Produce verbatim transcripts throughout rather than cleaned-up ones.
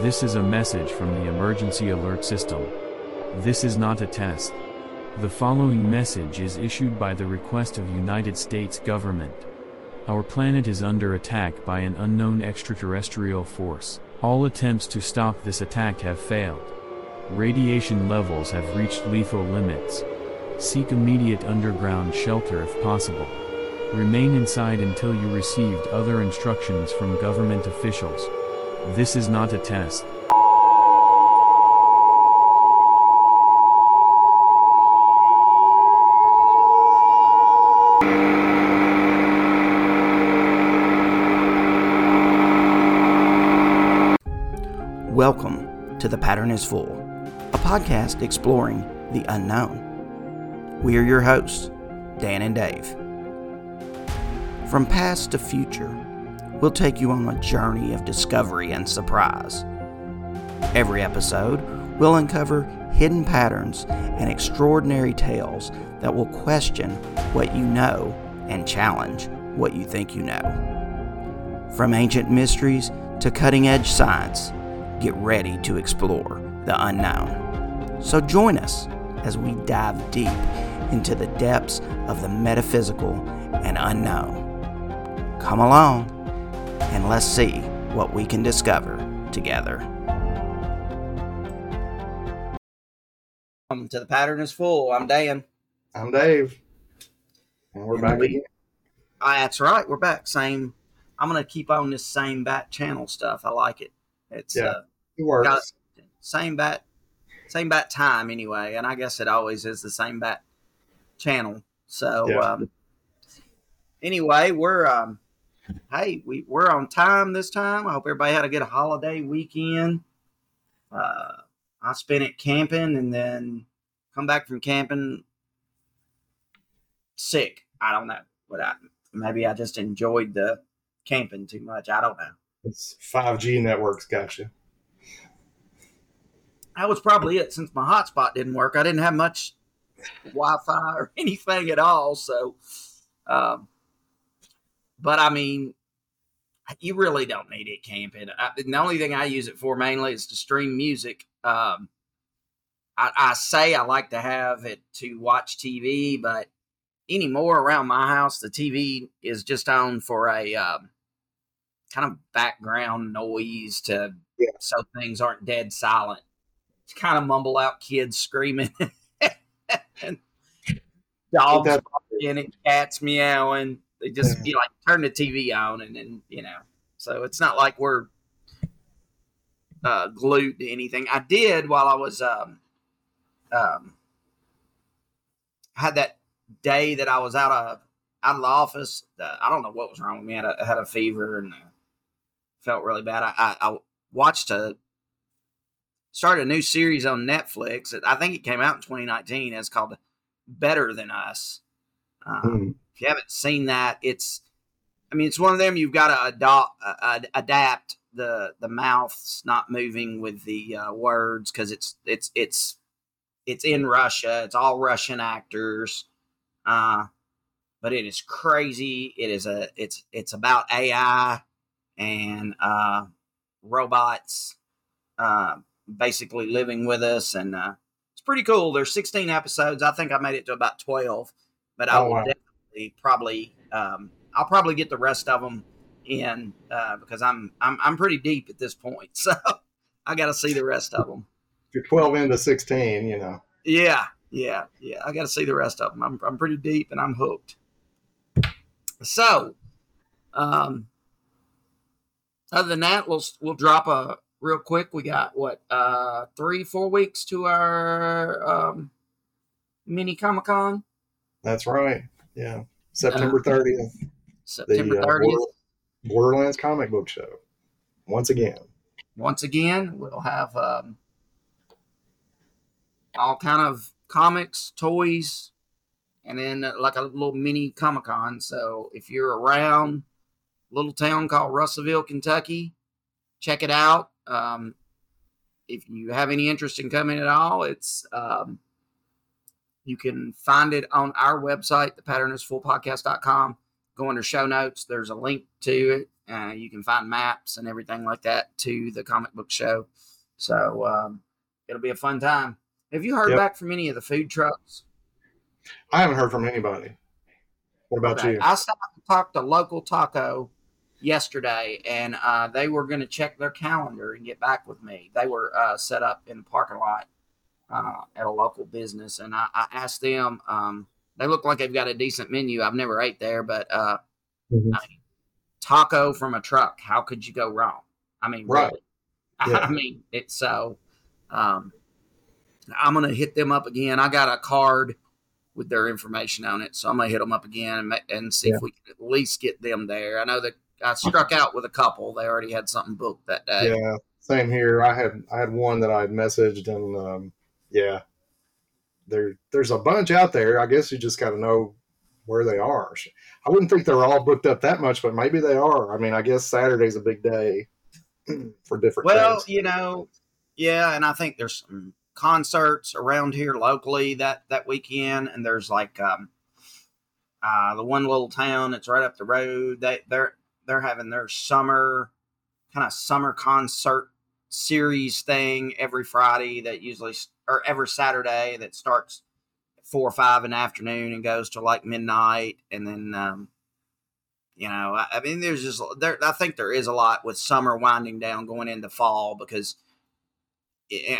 This is a message from the emergency alert system. This is not a test. The following message is issued by the request of United States government. Our planet is under attack by an unknown extraterrestrial force. All attempts to stop this attack have failed. Radiation levels have reached lethal limits. Seek immediate underground shelter if possible. Remain inside until you received other instructions from government officials. This is not a test. Welcome to The Pattern is Full, a podcast exploring the unknown. We are your hosts, Dan and Dave. From past to future, we'll take you on a journey of discovery and surprise. Every episode, we'll uncover hidden patterns and extraordinary tales that will question what you know and challenge what you think you know. From ancient mysteries to cutting-edge science, get ready to explore the unknown. So join us as we dive deep into the depths of the metaphysical and unknown. Come along and let's see what we can discover together. Welcome to The Pattern is Full. I'm Dan. I'm Dave. And we're and back we, again. Uh, that's right. We're back. Same. I'm going to keep on this same bat channel stuff. I like it. It's yeah, uh, it works. Got same bat, same bat time anyway, and I guess it always is the same bat channel. So yeah. um, anyway, we're um, hey, we we're on time this time. I hope everybody had a good holiday weekend. Uh, I spent it camping, and then come back from camping sick. I don't know what I maybe I just enjoyed the camping too much. I don't know. It's five G networks got you. That was probably it, since my hotspot didn't work. I didn't have much Wi-Fi or anything at all. So, um, but I mean, you really don't need it camping. I, the only thing I use it for mainly is to stream music. Um, I, I say I like to have it to watch T V, but anymore around my house, the T V is just on for a. Um, kind of background noise to yeah. so things aren't dead silent, to kind of mumble out kids screaming and dogs barking and cats meowing. They just yeah. you like turn the T V on and then, you know, so it's not like we're uh, glued to anything. I did while I was, um, um, had that day that I was out of, out of the office. Uh, I don't know what was wrong with me. I had a, I had a fever and uh, felt really bad. I, I, I watched a started a new series on Netflix. I think it came out in twenty nineteen. It's called Better Than Us. Um, mm. If you haven't seen that, it's I mean it's one of them you've got to adopt, uh, adapt the the mouth's not moving with the uh, words because it's it's it's it's in Russia. It's all Russian actors. Uh, but it is crazy. It is a it's it's about A I. And uh, robots uh, basically living with us. And uh, it's pretty cool. There's sixteen episodes. I think I made it to about twelve. But oh, I will wow. definitely probably um, I'll probably get the rest of them in uh, because I'm, I'm I'm pretty deep at this point. So I got to see the rest of them. If you're twelve into sixteen, you know. Yeah, yeah, yeah. I got to see the rest of them. I'm, I'm pretty deep and I'm hooked. So, um. Other than that, we'll we'll drop a real quick. We got what uh, three, four weeks to our um, mini Comic Con. That's right. Yeah, September thirtieth. Uh, September thirtieth. Uh, Borderlands Comic Book Show. Once again. Once again, we'll have um, all kind of comics, toys, and then uh, like a little mini Comic Con. So if you're around. Little town called Russellville, Kentucky. Check it out. Um, if you have any interest in coming at all, it's um, you can find it on our website, the pattern is full podcast dot com. Go under show notes. There's a link to it. Uh, you can find maps and everything like that to the comic book show. So um, it'll be a fun time. Have you heard yep. back from any of the food trucks? I haven't heard from anybody. What about okay. you? I stopped and talked to Local Taco yesterday, and uh, they were going to check their calendar and get back with me. They were uh, set up in the parking lot uh, at a local business, and I, I asked them. Um, they look like they've got a decent menu. I've never ate there, but uh, mm-hmm. I mean, taco from a truck, how could you go wrong? I mean, right. really. Yeah. I mean, it's so... Um, I'm going to hit them up again. I got a card with their information on it, so I'm going to hit them up again and, and see yeah. if we can at least get them there. I know that I struck out with a couple. They already had something booked that day. Yeah, same here. I had I had one that I had messaged, and um, yeah, there there's a bunch out there. I guess you just got to know where they are. I wouldn't think they're all booked up that much, but maybe they are. I mean, I guess Saturday's a big day for different well, things. Well, you know, yeah, and I think there's some concerts around here locally that that weekend, and there's like um uh the one little town that's right up the road, they they're they're having their summer kind of summer concert series thing every Friday that usually or every Saturday that starts at four or five in the afternoon and goes to like midnight, and then um you know I, I mean there's just there I think there is a lot with summer winding down going into fall, because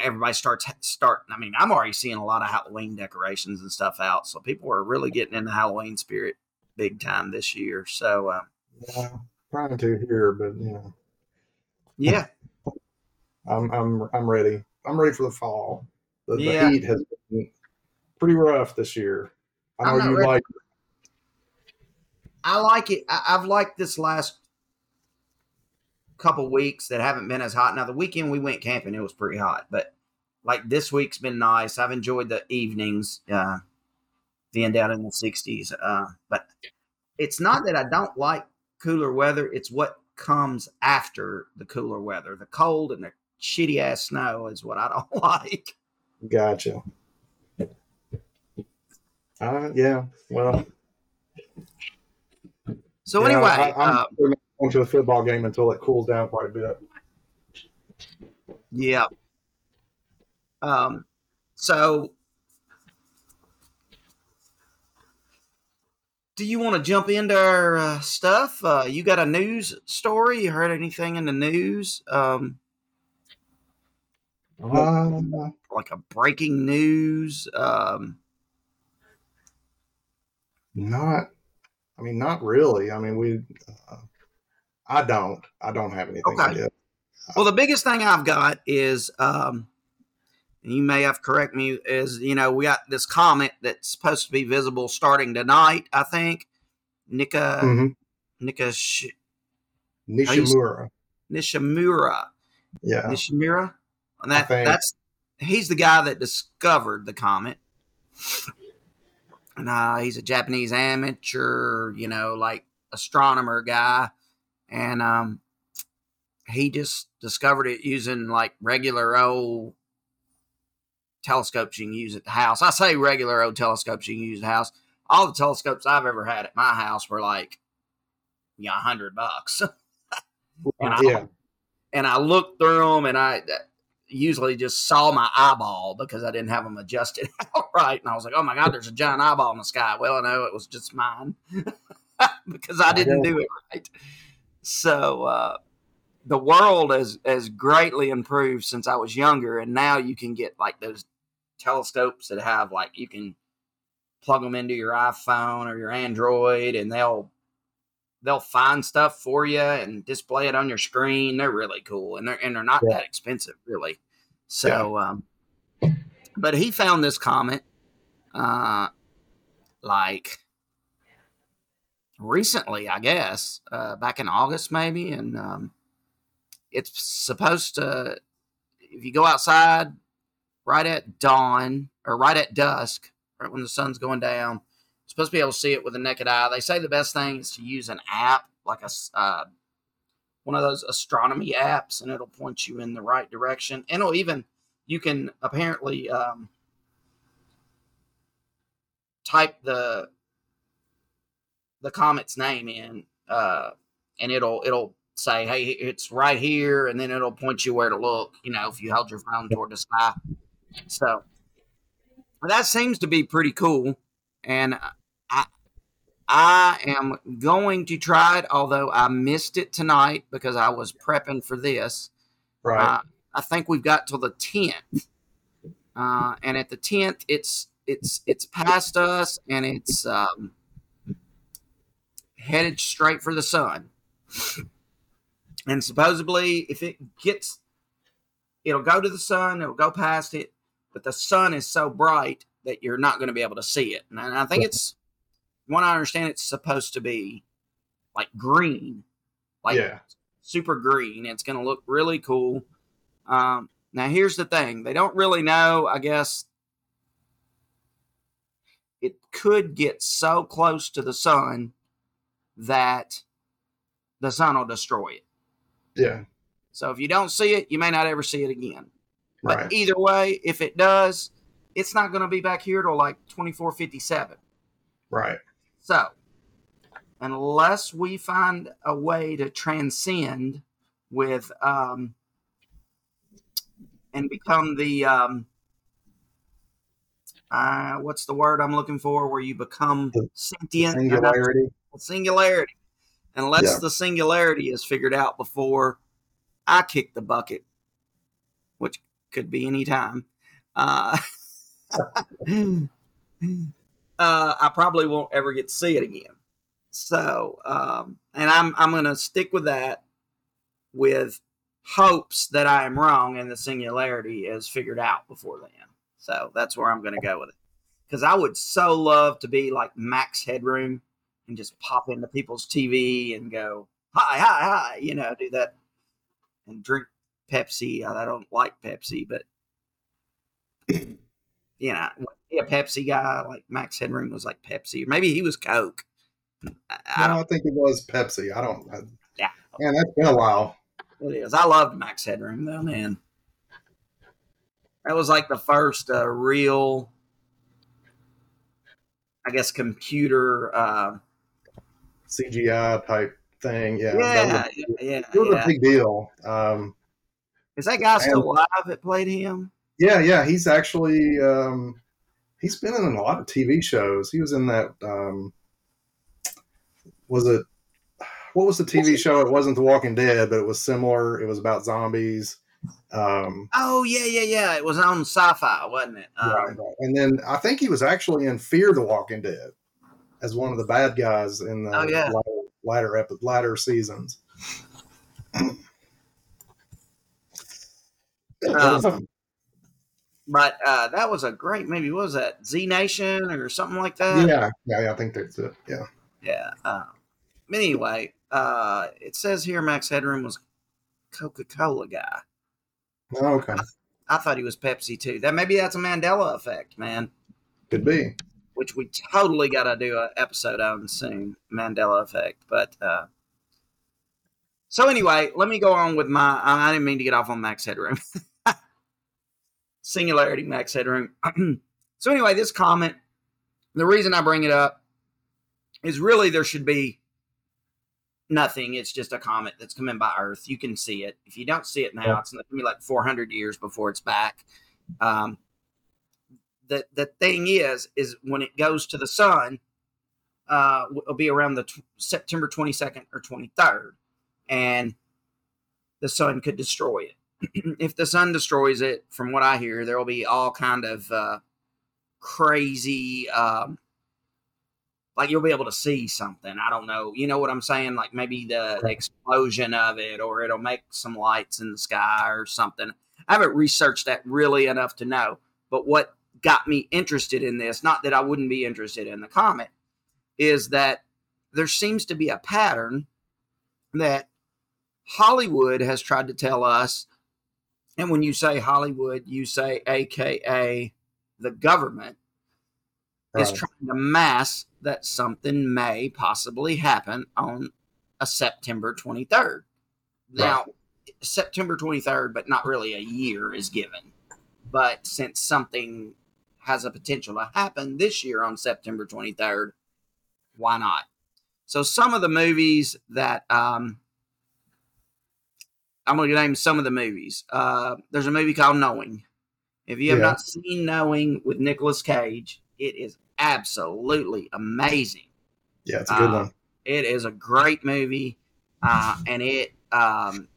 everybody starts starting. I mean, I'm already seeing a lot of Halloween decorations and stuff out. So people are really getting in the Halloween spirit big time this year. So, um, yeah, trying to here, but you know, yeah, I'm, I'm, I'm ready. I'm ready for the fall. The, yeah. the heat has been pretty rough this year. I know you ready. like it. I like it. I, I've liked this last couple weeks that haven't been as hot. Now the weekend we went camping, it was pretty hot, but like this week's been nice. I've enjoyed the evenings uh being down in the sixties, uh but it's not that I don't like cooler weather. It's what comes after the cooler weather. The cold and the shitty ass snow is what I don't like. Gotcha. Uh yeah, well, so anyway, know, I, I'm- uh, going to a football game until it cools down quite a bit. Yeah. Um, so do you want to jump into our uh, stuff? Uh, you got a news story? You heard anything in the news? Um, um like a breaking news? Um, not, I mean, not really. I mean, we, uh, I don't. I don't have anything. Okay. Yet. Well, the biggest thing I've got is, um, and you may have to correct me, is, you know, we got this comet that's supposed to be visible starting tonight, I think. Nika, mm-hmm. Nika, Sh- Nishimura. Nishimura. Yeah. Nishimura. And that, that's, he's the guy that discovered the comet. And uh, he's a Japanese amateur, you know, like astronomer guy. And um, he just discovered it using like regular old telescopes you can use at the house. I say regular old telescopes you can use at the house. All the telescopes I've ever had at my house were like, yeah, a hundred bucks. and, yeah. I, and I looked through them, and I usually just saw my eyeball because I didn't have them adjusted out right. And I was like, oh my God, there's a giant eyeball in the sky. Well, I know it was just mine because I didn't do it right. So uh, the world has, has greatly improved since I was younger, and now you can get like those telescopes that have like you can plug them into your iPhone or your Android, and they'll they'll find stuff for you and display it on your screen. They're really cool, and they're and they're not yeah. that expensive, really. So, yeah. um, but he found this comet, uh, like. recently, I guess, uh, back in August maybe, and um, it's supposed to, if you go outside right at dawn, or right at dusk, right when the sun's going down, you're supposed to be able to see it with the naked eye. They say the best thing is to use an app, like a uh, one of those astronomy apps, and it'll point you in the right direction. And it'll even, you can apparently um, type the the comet's name in, uh, and it'll, it'll say, hey, it's right here, and then it'll point you where to look, you know, if you held your phone toward the sky. So that seems to be pretty cool, and I I am going to try it, although I missed it tonight because I was prepping for this. Right. Uh, I think we've got till the tenth, uh, and at the tenth, it's it's it's past us, and it's um, headed straight for the sun. And supposedly, if it gets, it'll go to the sun, it'll go past it, but the sun is so bright that you're not going to be able to see it. And I think it's, from what I understand, it's supposed to be like green, like yeah. super green. It's going to look really cool. Um, now, here's the thing. They don't really know, I guess, it could get so close to the sun that the sun will destroy it. Yeah. So if you don't see it, you may not ever see it again. Right. But either way, if it does, it's not going to be back here till like twenty-four fifty-seven. Right. So unless we find a way to transcend with um, and become the um, uh, what's the word I'm looking for? Where you become the sentient singularity. Singularity. Unless yeah. the singularity is figured out before I kick the bucket, which could be any time, uh, uh, I probably won't ever get to see it again. So, um, and I'm I'm going to stick with that, with hopes that I am wrong and the singularity is figured out before then. So that's where I'm going to go with it, because I would so love to be like Max Headroom and just pop into people's T V and go, hi, hi, hi, you know, do that and drink Pepsi. I don't like Pepsi, but, you know, a Pepsi guy like Max Headroom was like Pepsi. Or maybe he was Coke. I, I no, don't I think it was Pepsi. I don't know. Yeah. Man, that's been a while. It is. I loved Max Headroom, though, man. That was like the first uh, real, I guess, computer... Uh, C G I type thing. Yeah. Yeah. A, yeah. It was yeah. a big deal. Um, Is that guy still alive that played him? Yeah. Yeah. He's actually, um, he's been in a lot of T V shows. He was in that, um, was it, what was the T V show? It wasn't The Walking Dead, but it was similar. It was about zombies. Um, oh, yeah. Yeah. Yeah. It was on Sci-Fi, wasn't it? Um, right, right. And then I think he was actually in Fear the Walking Dead as one of the bad guys in the oh, yeah. latter, latter latter seasons. um, but uh, that was a great movie. What was that? Z Nation or something like that? Yeah, yeah, yeah I think that's it. Yeah. Yeah. Uh, anyway, uh, it says here Max Headroom was a Coca-Cola guy. Oh, okay. I, I thought he was Pepsi too. That maybe that's a Mandela effect, man. Could be. Which we totally got to do an episode on soon, Mandela Effect. But uh, so anyway, let me go on with my. I didn't mean to get off on Max Headroom. Singularity, Max Headroom. So anyway, this comment, the reason I bring it up is really there should be nothing. It's just a comet that's coming by Earth. You can see it. If you don't see it now, yeah. it's going to be like four hundred years before it's back. Um, The, the thing is, is when it goes to the sun, uh, it'll be around the t- September twenty-second or twenty-third, and the sun could destroy it. If the sun destroys it, from what I hear, there will be all kind of uh, crazy, um, like you'll be able to see something. I don't know. You know what I'm saying? Like maybe the, the explosion of it, or it'll make some lights in the sky or something. I haven't researched that really enough to know, but what got me interested in this, not that I wouldn't be interested in the comet, is that there seems to be a pattern that Hollywood has tried to tell us. And when you say Hollywood, you say A K A the government right. is trying to mask that something may possibly happen on a September twenty-third. Right. Now, September twenty-third, but not really a year is given. But since something has a potential to happen this year on September twenty-third, why not? So some of the movies that um, I'm going to name some of the movies. Uh, there's a movie called Knowing. If you have yeah. not seen Knowing with Nicolas Cage, it is absolutely amazing. Yeah, it's a good uh, one. It is a great movie, uh, and it um,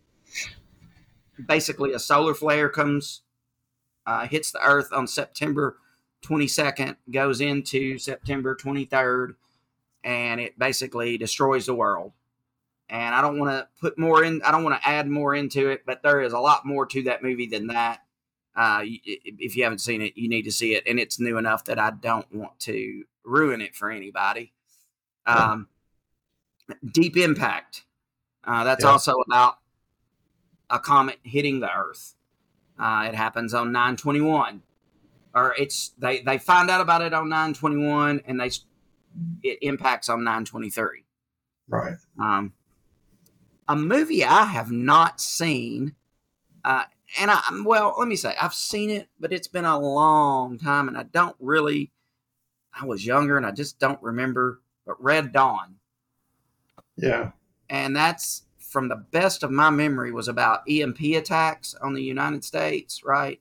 basically a solar flare comes, uh, hits the Earth on September twenty-second, goes into September twenty-third, and it basically destroys the world. And I don't want to put more in, I don't want to add more into it, but there is a lot more to that movie than that. Uh, if you haven't seen it, you need to see it. And it's new enough that I don't want to ruin it for anybody. Um, yeah. Deep Impact. Uh, that's yeah. also about a comet hitting the Earth. Uh, it happens on nine twenty-one, or it's, they, they find out about it on nine twenty-one and they, it impacts on nine twenty-three. Right. Um, A movie I have not seen, uh, and I, well, let me say, I've seen it, but it's been a long time, and I don't really, I was younger, and I just don't remember, but Red Dawn. Yeah. And that's, from the best of my memory, was about E M P attacks on the United States, right?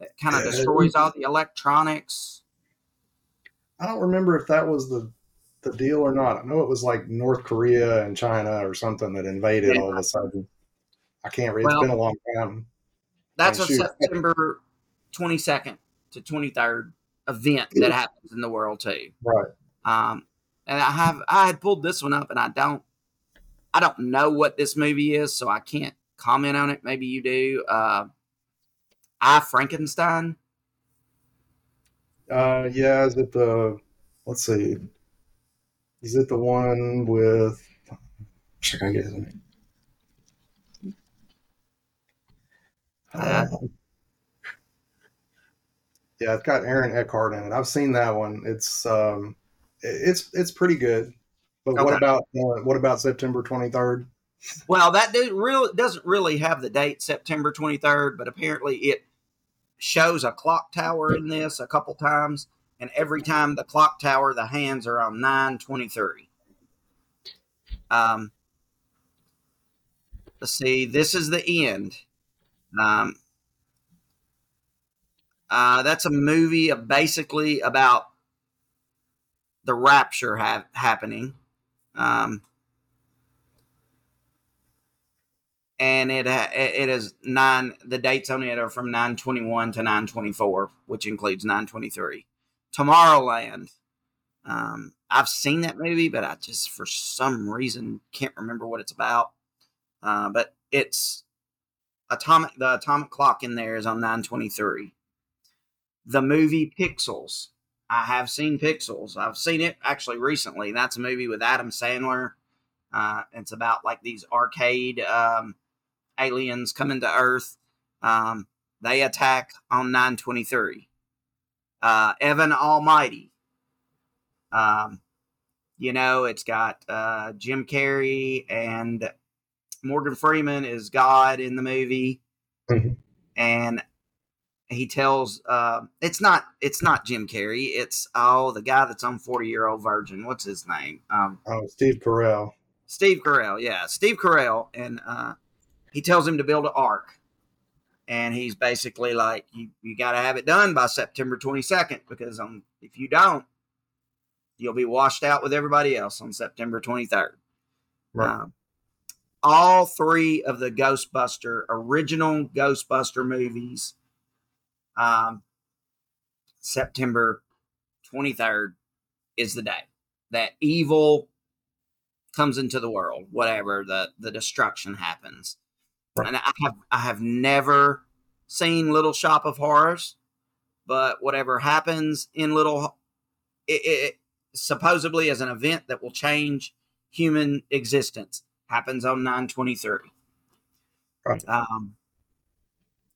That kind of yeah, destroys it, all the electronics. I don't remember if that was the... the deal or not. I know it was like North Korea and China or something that invaded yeah. all of a sudden. I can't read. Well, it's been a long time. That's a September twenty-second to twenty-third event that happens in the world too. Right. Um, and I have, I had pulled this one up and I don't, I don't know what this movie is, so I can't comment on it. Maybe you do. Uh, I, Frankenstein. Uh, yeah. Is it the, let's see. Is it the one with? I can't get his name. Uh, yeah, it's got Aaron Eckhart in it. I've seen that one. It's um, it's it's pretty good. But okay. what about uh, what about September twenty-third? Well, that dude really doesn't really have the date September twenty-third, but apparently it shows a clock tower in this a couple times. And every time the clock tower, the hands are on nine twenty-three. Um, let's see. This Is the End. Um, uh, that's a movie basically about the rapture ha- happening. Um, and it it is nine. The dates on it are from nine twenty-one to nine twenty-four, which includes nine twenty-three. Tomorrowland. Um, I've seen that movie, but I just, for some reason, can't remember what it's about. Uh, but it's atomic. The atomic clock in there is on nine twenty-three. The movie Pixels. I have seen Pixels. I've seen it actually recently. That's a movie with Adam Sandler. Uh, it's about like these arcade um, aliens coming to Earth. Um, they attack on nine twenty-three. Uh, Evan Almighty. Um, you know, it's got uh, Jim Carrey and Morgan Freeman is God in the movie. Mm-hmm. And he tells, uh, it's not, it's not Jim Carrey. It's, oh, the guy that's on forty year old virgin. What's his name? Um, oh, Steve Carell. Steve Carell. Yeah. Steve Carell. And uh, he tells him to build an ark. And he's basically like, you, you got to have it done by September twenty-second, because on, if you don't, you'll be washed out with everybody else on September twenty-third. Right. Um, all three of the Ghostbuster, original Ghostbuster movies, um, September twenty-third is the day that evil comes into the world, whatever, the, the destruction happens. And I have I have never seen Little Shop of Horrors, but whatever happens in Little, it, it supposedly as an event that will change human existence, happens on nine twenty-three. Right. Um,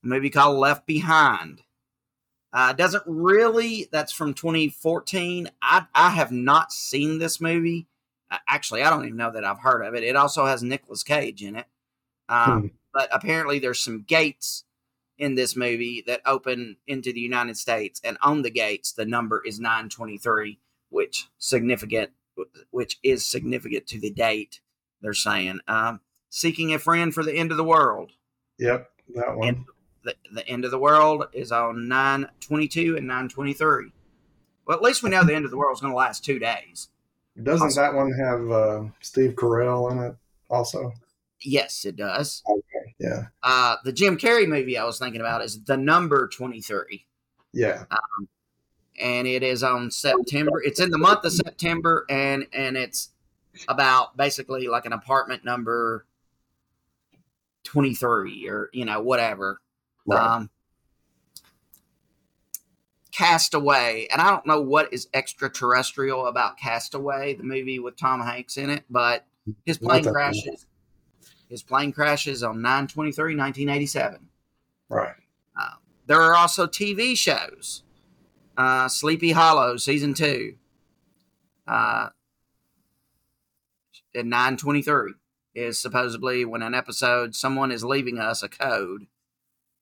a movie called Left Behind. Uh, doesn't really. That's from twenty fourteen. I I have not seen this movie. Uh, actually, I don't even know that I've heard of it. It also has Nicolas Cage in it. Um, hmm. But apparently there's some gates in this movie that open into the United States, and on the gates, the number is nine twenty-three, which significant, which is significant to the date they're saying. Um, Seeking a Friend for the End of the World. Yep, that one. And the, the End of the World is on nine twenty-two and nine twenty-three. Well, at least we know the End of the World is going to last two days. Doesn't also, that one have uh, Steve Carell in it also? Yes, it does. Okay, yeah. Uh, the Jim Carrey movie I was thinking about is The Number twenty-three. Yeah. Um, and it is on September. It's in the month of September, and, and it's about basically like an apartment number twenty-three or, you know, whatever. Right. Um, Cast Away. And I don't know what is extraterrestrial about Cast Away, the movie with Tom Hanks in it, but his plane crashes. One. His plane crashes on nine twenty-three nineteen eighty-seven. Right. Uh, there are also T V shows. Uh, Sleepy Hollow, Season two. Uh, at nine twenty-three is supposedly when an episode, someone is leaving us a code.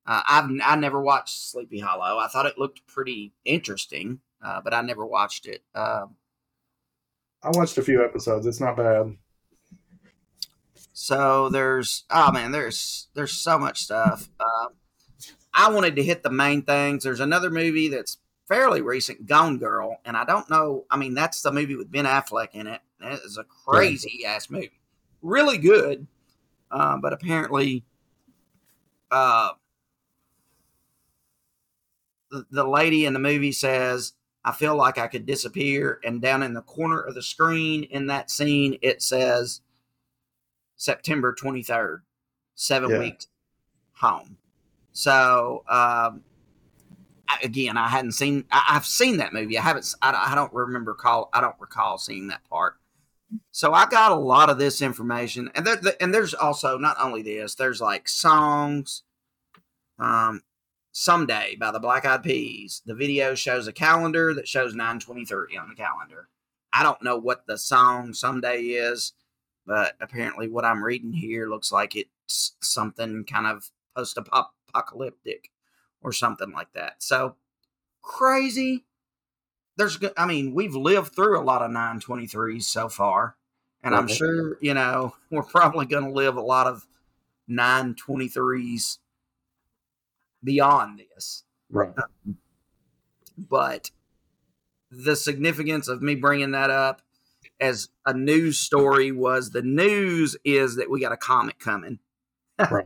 Uh, I've I never watched Sleepy Hollow. I thought it looked pretty interesting, uh, but I never watched it. Uh, I watched a few episodes. It's not bad. So there's, oh man, there's there's so much stuff. Uh, I wanted to hit the main things. There's another movie that's fairly recent, Gone Girl, and I don't know. I mean, that's the movie with Ben Affleck in it. That is a crazy ass movie. Really good, uh, but apparently, uh, the, the lady in the movie says, "I feel like I could disappear," and down in the corner of the screen in that scene, it says September twenty-third, seven yeah. weeks home. So, um, I, again, I hadn't seen, I, I've seen that movie. I haven't, I, I don't remember call, I don't recall seeing that part. So I got a lot of this information, and there, the, and there's also not only this, there's like songs, um, Someday by the Black Eyed Peas. The video shows a calendar that shows nine twenty-three on the calendar. I don't know what the song Someday is, but apparently what I'm reading here looks like it's something kind of post-apocalyptic or something like that. So, crazy. There's, I mean, we've lived through a lot of nine twenty-threes so far. And mm-hmm. I'm sure, you know, we're probably going to live a lot of nine twenty-threes beyond this. Right. But the significance of me bringing that up as a news story was, the news is that we got a comet coming. Right.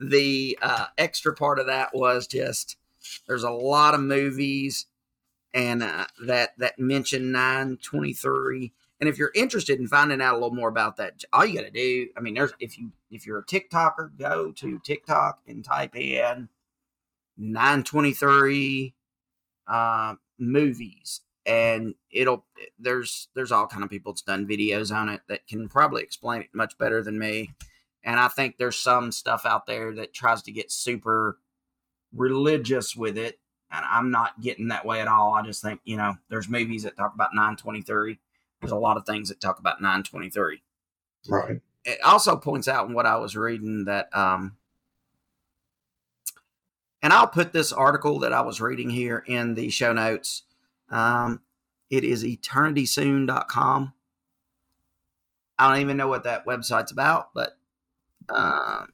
The uh, extra part of that was just, there's a lot of movies and uh, that, that mention nine twenty-three. And if you're interested in finding out a little more about that, all you got to do, I mean, there's, if you, if you're a TikToker, go to TikTok and type in nine twenty-three uh, movies. And it'll there's there's all kind of people that's done videos on it that can probably explain it much better than me. And I think there's some stuff out there that tries to get super religious with it. And I'm not getting that way at all. I just think, you know, there's movies that talk about nine twenty-three. There's a lot of things that talk about nine twenty-three. Right. It also points out in what I was reading that, um, and I'll put this article that I was reading here in the show notes. Um, it is eternity soon dot com. I don't even know what that website's about, but, um,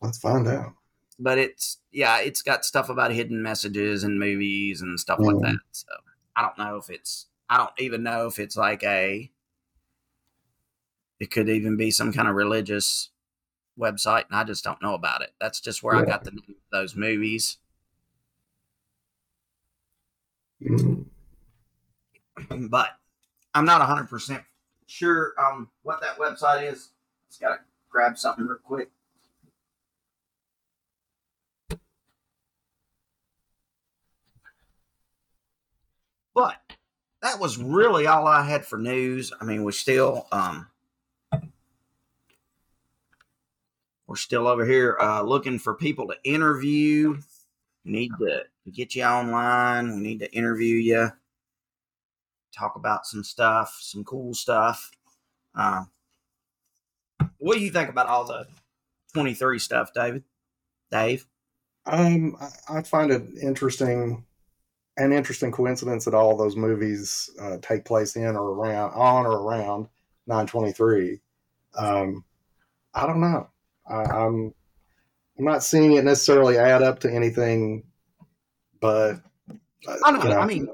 let's find out. But it's, yeah, it's got stuff about hidden messages and movies and stuff mm. like that. So I don't know if it's, I don't even know if it's like a, it could even be some kind of religious website, and I just don't know about it. That's just where yeah. I got the, those movies. But I'm not one hundred percent sure um, what that website is. Just got to grab something real quick. But that was really all I had for news. I mean, we still, um, we're still over here uh, looking for people to interview. We need to get you online. We need to interview you. Talk about some stuff, some cool stuff. Uh, what do you think about all the twenty-three stuff, David? Dave? Um, I find it interesting an interesting coincidence that all of those movies uh, take place in or around, on or around nine twenty-three. Um, I don't know. I, I'm I'm not seeing it necessarily add up to anything, but uh, I, know, you know, I mean,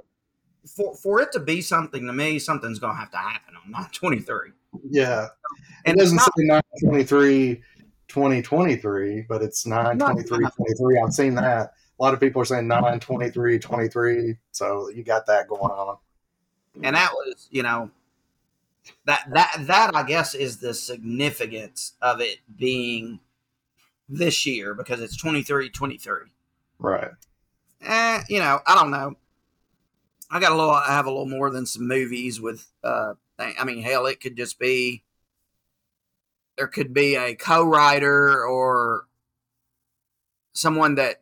for for it to be something to me, something's gonna have to happen on nine twenty-three. Yeah, and it doesn't not, say nine twenty-three twenty twenty-three, but it's nine twenty-three twenty-three. I've seen that. A lot of people are saying nine twenty-three twenty-three, so you got that going on. And that was, you know, that that that I guess is the significance of it being this year, because it's twenty-three twenty-three. Right. Eh, you know, I don't know. I got a little. I have a little more than some movies with. Uh, I mean, hell, it could just be. There could be a co-writer or someone that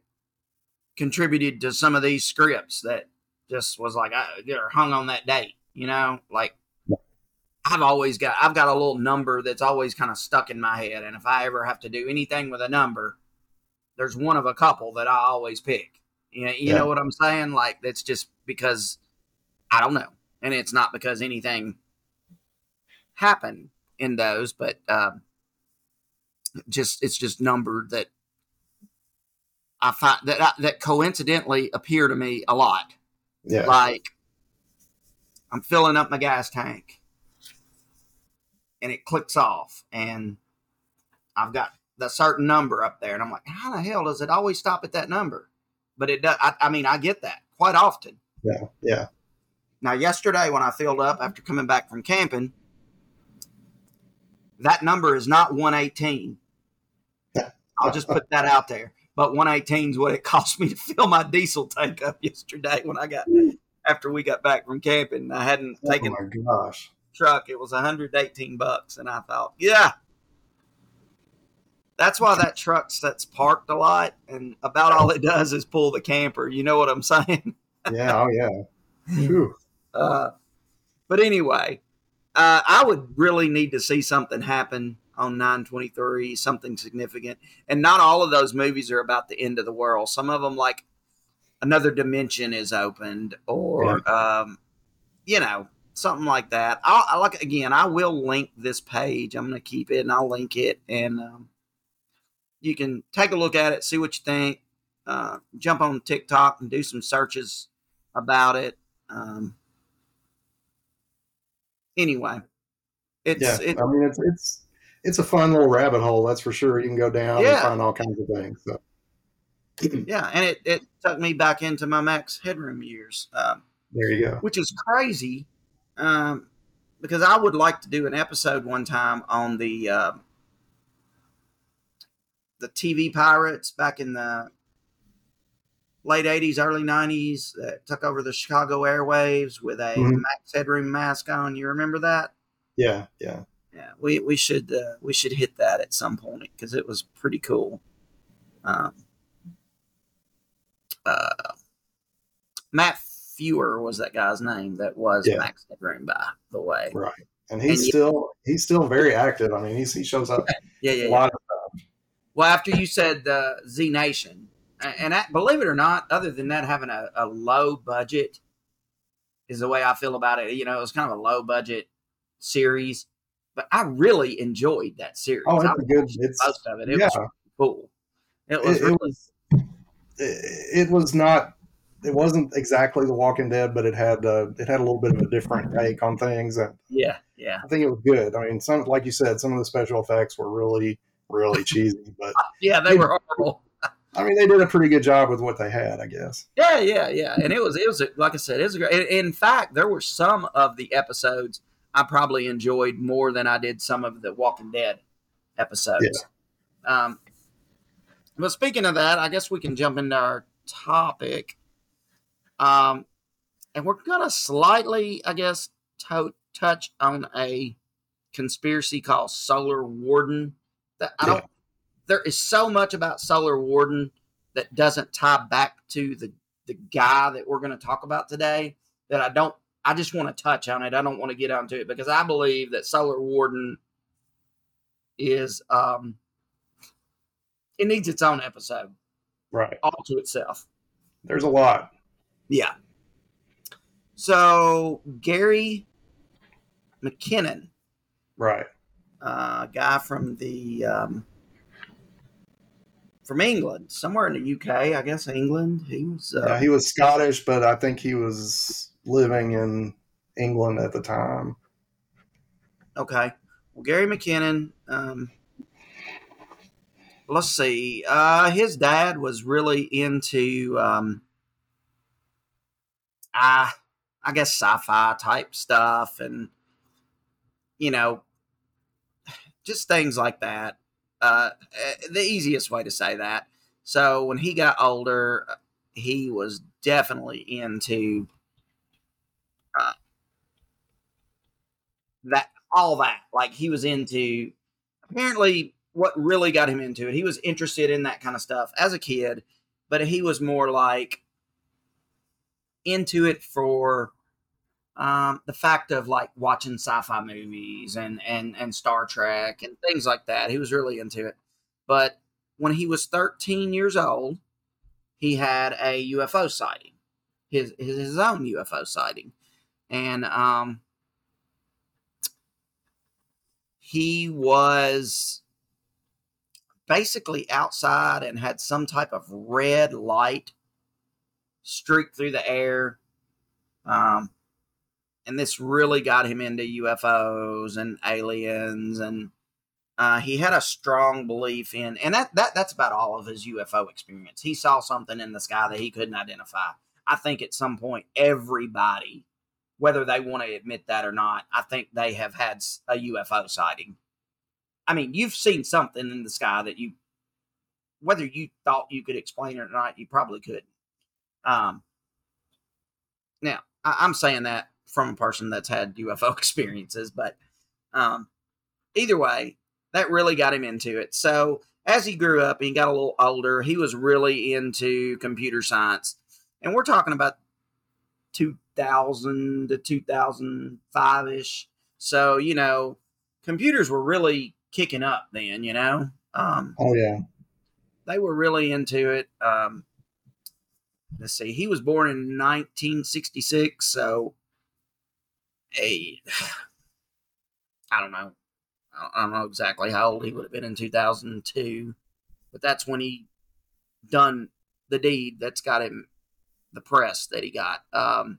contributed to some of these scripts that just was like, I, they're hung on that date, you know, like I've always got, I've got a little number that's always kind of stuck in my head. And if I ever have to do anything with a number, there's one of a couple that I always pick. You know, you yeah. know what I'm saying? Like, that's just because I don't know. And it's not because anything happened in those, but, um, just, it's just numbered that I find that, I, that coincidentally appear to me a lot. Yeah. Like I'm filling up my gas tank and it clicks off and I've got the certain number up there and I'm like, how the hell does it always stop at that number? But it does. I, I mean, I get that quite often. Yeah. Yeah. Now yesterday when I filled up after coming back from camping, that number is not one eighteen. I'll just put that out there. But one eighteen is what it cost me to fill my diesel tank up yesterday when I got after we got back from camping. I hadn't taken oh my gosh. the truck. It was one hundred eighteen bucks, and I thought, yeah, that's why that truck that's parked a lot, and about all it does is pull the camper. You know what I'm saying? Yeah, oh yeah. uh, but anyway, uh, I would really need to see something happen on nine twenty-three, something significant. And not all of those movies are about the end of the world. Some of them, like Another Dimension is opened, or, yeah. um, you know, something like that. I'll, I like, again, I will link this page. I'm going to keep it and I'll link it. And um, you can take a look at it, see what you think. Uh, jump on TikTok and do some searches about it. Um, anyway, it's, yeah, it, I mean, it's, it's, It's a fun little rabbit hole, that's for sure. You can go down yeah. and find all kinds of things. So. Yeah, and it, it took me back into my Max Headroom years. Um, there you go. Which is crazy, um, because I would like to do an episode one time on the uh, the T V pirates back in the late eighties, early nineties that took over the Chicago airwaves with a mm-hmm. Max Headroom mask on. You remember that? Yeah, yeah. Yeah, we we should uh, we should hit that at some point because it was pretty cool. Um, uh, Matt Feuer was that guy's name that was yeah. Max Headroom, by the way. Right, and he's and still yeah. he's still very active. I mean, he's, he shows up. Yeah, yeah, a yeah. lot of stuff. Well, after you said the Z Nation, and I, believe it or not, other than that, having a, a low budget is the way I feel about it. You know, it was kind of a low budget series. But I really enjoyed that series. Oh, it's I a good. It's, most of it. It yeah. was cool. It was. It, really- it was. It was not. It wasn't exactly The Walking Dead, but it had. Uh, it had a little bit of a different take on things. And yeah, yeah. I think it was good. I mean, some like you said, some of the special effects were really, really cheesy. But yeah, they, they were horrible. I mean, they did a pretty good job with what they had, I guess. Yeah, yeah, yeah. And it was. It was like I said. It was a great. In fact, there were some of the episodes I probably enjoyed more than I did some of the Walking Dead episodes. Yeah. Um, but speaking of that, I guess we can jump into our topic. Um, and we're going to slightly, I guess, to- touch on a conspiracy called Solar Warden. That I don't. Yeah. There is so much about Solar Warden that doesn't tie back to the, the guy that we're going to talk about today that I don't I just want to touch on it. I don't want to get onto it because I believe that Solar Warden is, um, it needs its own episode. Right. All to itself. There's a lot. Yeah. So Gary McKinnon, right, uh, guy from the um, from England, somewhere in the U K, I guess England. He was uh, yeah, he was Scottish, but I think he was living in England at the time. Okay, well, Gary McKinnon. Um, Let's see. Uh, his dad was really into, um, I, I guess, sci-fi type stuff, and you know, just things like that. Uh, the easiest way to say that. So when he got older, he was definitely into uh, that. All that, like, he was into apparently. What really got him into it. He was interested in that kind of stuff as a kid, but he was more like into it for um, the fact of like watching sci-fi movies and, and, and Star Trek and things like that. He was really into it. But when he was thirteen years old, he had a U F O sighting, his, his own U F O sighting. And um, he was basically outside and had some type of red light streak through the air. Um, and this really got him into U F Os and aliens. And uh, he had a strong belief in, and that, that that's about all of his U F O experience. He saw something in the sky that he couldn't identify. I think at some point, everybody, whether they want to admit that or not, I think they have had a U F O sighting. I mean, you've seen something in the sky that you, whether you thought you could explain it or not, you probably couldn't. Um, now, I, I'm saying that from a person that's had U F O experiences, but um, either way, that really got him into it. So as he grew up and got a little older, he was really into computer science. And we're talking about two thousand to two thousand five-ish. So, you know, computers were really kicking up then, you know? Um, oh, yeah. They were really into it. Um, let's see. He was born in nineteen sixty-six, so hey, I don't know. I don't know exactly how old he would have been in two thousand two, but that's when he done the deed that's got him the press that he got. Um,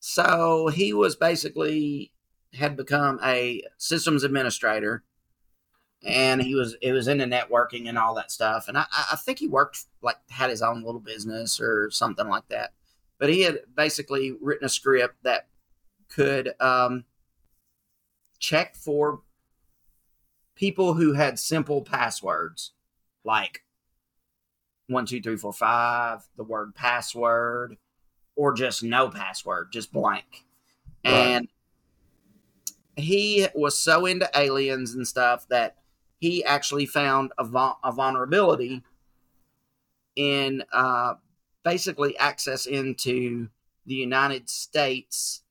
so he was basically had become a systems administrator, and he was, it was into networking and all that stuff. And I, I think he worked like had his own little business or something like that, but he had basically written a script that could um, check for people who had simple passwords, like one, two, three, four, five, the word password, or just no password, just blank. Right. And he was so into aliens and stuff that he actually found a, vu- a vulnerability in uh, basically access into the United States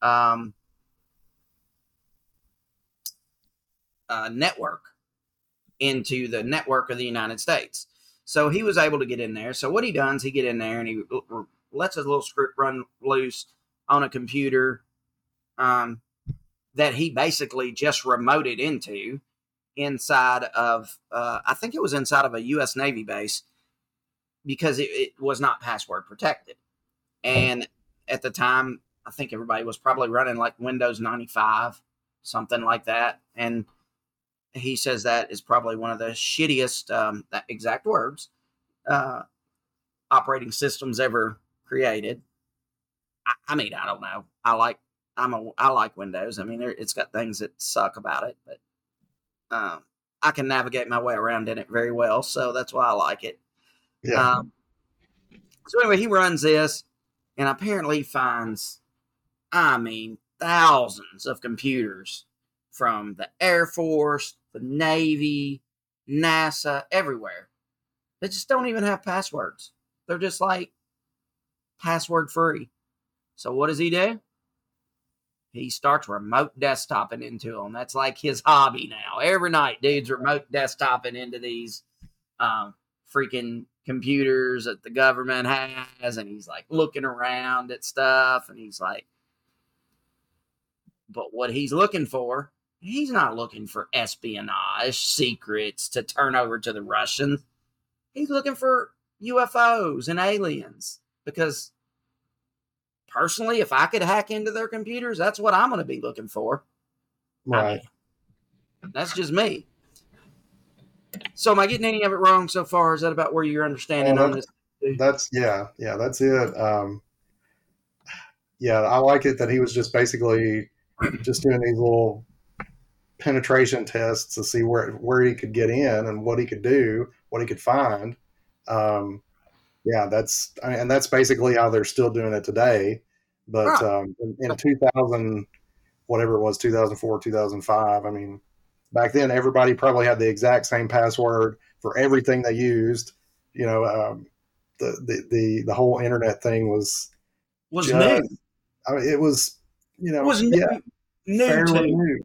um, uh, network, into the network of the United States. So he was able to get in there. So what he does, he get in there and he l- lets his little script run loose on a computer Um that he basically just remoted into inside of, uh, I think it was inside of a U S Navy base, because it, it was not password protected. And at the time, I think everybody was probably running like Windows ninety-five, something like that. And he says that is probably one of the shittiest, um, that exact words, uh, operating systems ever created. I, I mean, I don't know. I like, I'm a, I like Windows. I mean, it's got things that suck about it, but um, I can navigate my way around in it very well. So that's why I like it. Yeah. Um, so anyway, he runs this and apparently finds, I mean, thousands of computers from the Air Force, the Navy, NASA, everywhere. They just don't even have passwords. They're just like password free. So what does he do? He starts remote desktoping into them. That's like his hobby now. Every night, dude's remote desktoping into these um, freaking computers that the government has, and he's like looking around at stuff, and he's like, but what he's looking for, he's not looking for espionage, secrets to turn over to the Russians. He's looking for U F Os and aliens, because personally, if I could hack into their computers, that's what I'm going to be looking for. Right. I mean, that's just me. So am I getting any of it wrong so far? Is that about where you're understanding oh, that, on this? That's yeah. Yeah. That's it. Um, yeah. I like it that he was just basically just doing these little penetration tests to see where, where he could get in and what he could do, what he could find. Um, yeah. That's, I mean, and that's basically how they're still doing it today. But oh. um, in, in two thousand, whatever it was, two thousand four, two thousand five, I mean, back then, everybody probably had the exact same password for everything they used. You know, um, the, the the the whole internet thing was was just, new. I mean, it was you know it was new, yeah, new to new.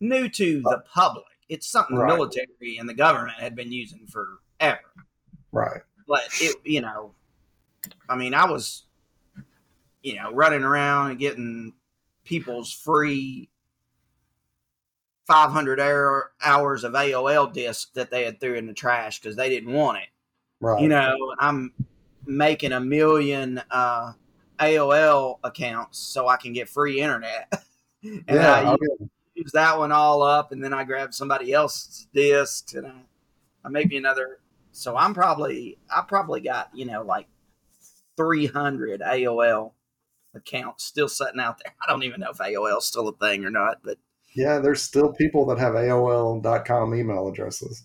new to the public. It's something right. The military and the government had been using forever. Right. But it, you know, I mean, I was, you know, running around and getting people's free five hundred hours of A O L disc that they had threw in the trash because they didn't want it. Right. You know, I'm making a million uh, A O L accounts so I can get free internet. and yeah, I okay. use, use that one all up, and then I grab somebody else's discs, and I, I maybe another. So I'm probably, I probably got, you know, like three hundred A O L accounts still sitting out there. I don't even know if A O L's still a thing or not, but. Yeah, there's still people that have A O L dot com email addresses.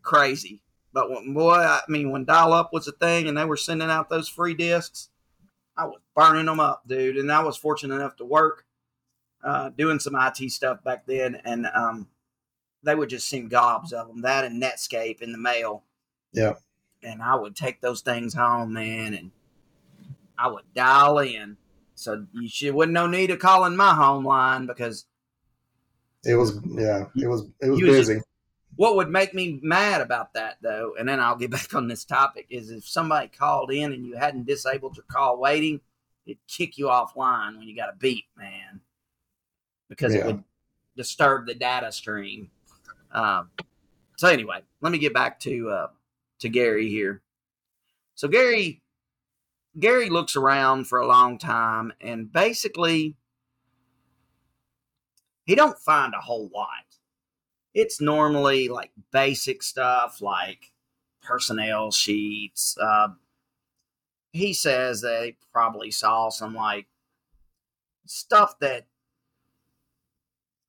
Crazy. But when, boy, I mean, when dial-up was a thing and they were sending out those free discs, I was burning them up, dude. And I was fortunate enough to work uh, doing some I T stuff back then, and um, they would just send gobs of them, that and Netscape in the mail. Yeah. And I would take those things home, man, and I would dial in. So you should, wasn't no need of calling my home line because It was, yeah, it was, it was busy. Just, what would make me mad about that, though, and then I'll get back on this topic, is if somebody called in and you hadn't disabled your call waiting, it'd kick you offline when you got a beep, man, because yeah. It would disturb the data stream. Um, so anyway, let me get back to, uh, to Gary here. So Gary, Gary looks around for a long time, and basically he don't find a whole lot. It's normally like basic stuff like personnel sheets. Uh, he says they probably saw some like stuff that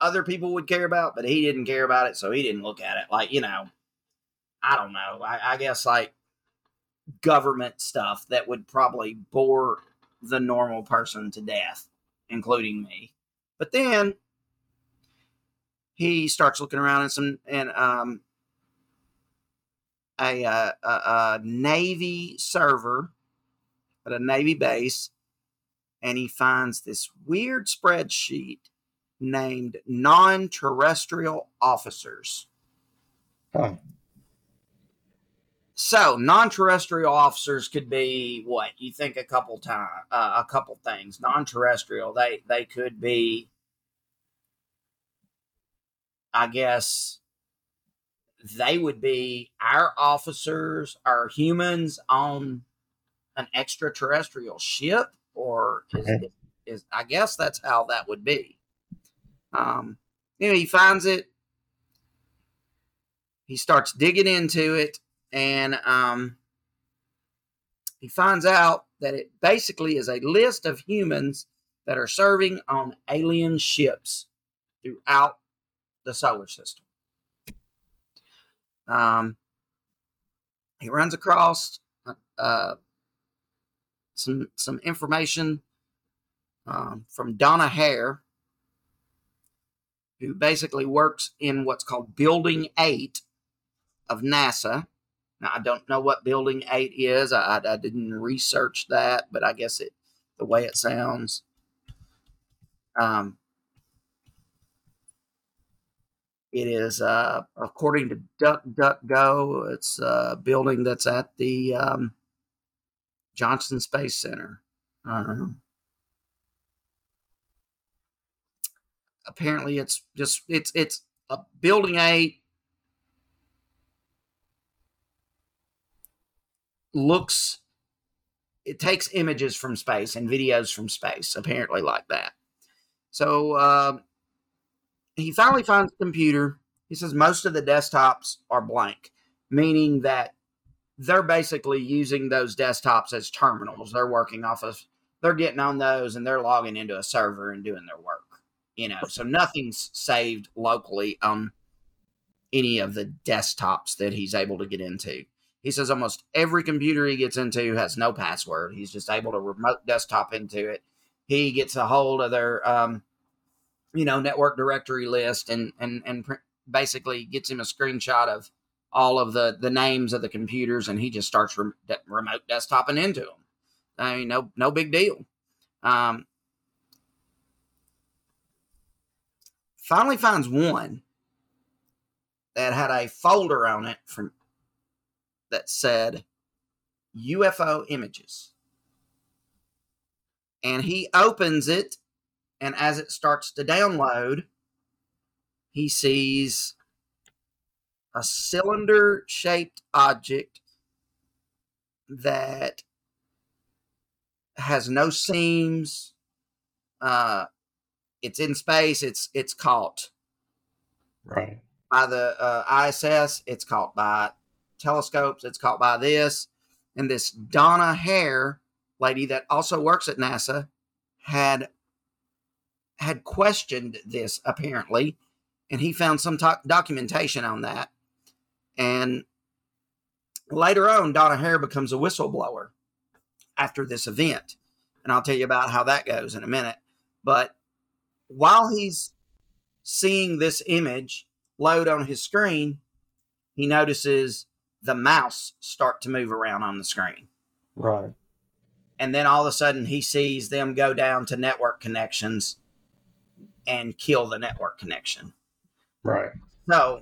other people would care about, but he didn't care about it, so he didn't look at it. Like, you know, I don't know. I, I guess like government stuff that would probably bore the normal person to death, including me. But then he starts looking around and some and um, a, a, a Navy server at a Navy base, and he finds this weird spreadsheet named non-terrestrial officers. Huh. So non-terrestrial officers could be what you think a couple time uh, a couple things. Non-terrestrial, they they could be, I guess they would be our officers, our humans on an extraterrestrial ship, or is, okay. is I guess that's how that would be. Um, you know, he finds it, he starts digging into it, and um, he finds out that it basically is a list of humans that are serving on alien ships throughout the solar system. Um, he runs across uh, some some information um, from Donna Hare, who basically works in what's called Building Eight of NASA. Now, I don't know what Building Eight is. I, I didn't research that, but I guess it the way it sounds. Um. It is, uh, according to DuckDuckGo, it's a building that's at the um, Johnson Space Center. Uh, apparently, it's just it's it's a Building Eight looks. It takes images from space and videos from space, apparently like that. So uh, he finally finds a computer. He says most of the desktops are blank, meaning that they're basically using those desktops as terminals. They're working off of, they're getting on those and they're logging into a server and doing their work, you know. So nothing's saved locally on any of the desktops that he's able to get into. He says almost every computer he gets into has no password. He's just able to remote desktop into it. He gets a hold of their, um, you know, network directory list and and and pr- basically gets him a screenshot of all of the, the names of the computers, and he just starts re- de- remote desktopping into them. I mean, no no big deal. Um, finally finds one that had a folder on it from that said U F O images. And he opens it, and as it starts to download, he sees a cylinder-shaped object that has no seams. Uh, it's in space. It's it's caught right by the uh, I S S. It's caught by telescopes. It's caught by this. And this Donna Hare lady that also works at NASA had had questioned this apparently, and he found some to- documentation on that. And later on, Donna Hare becomes a whistleblower after this event. And I'll tell you about how that goes in a minute. But while he's seeing this image load on his screen, he notices the mouse start to move around on the screen. Right. And then all of a sudden he sees them go down to network connections and kill the network connection. Right. So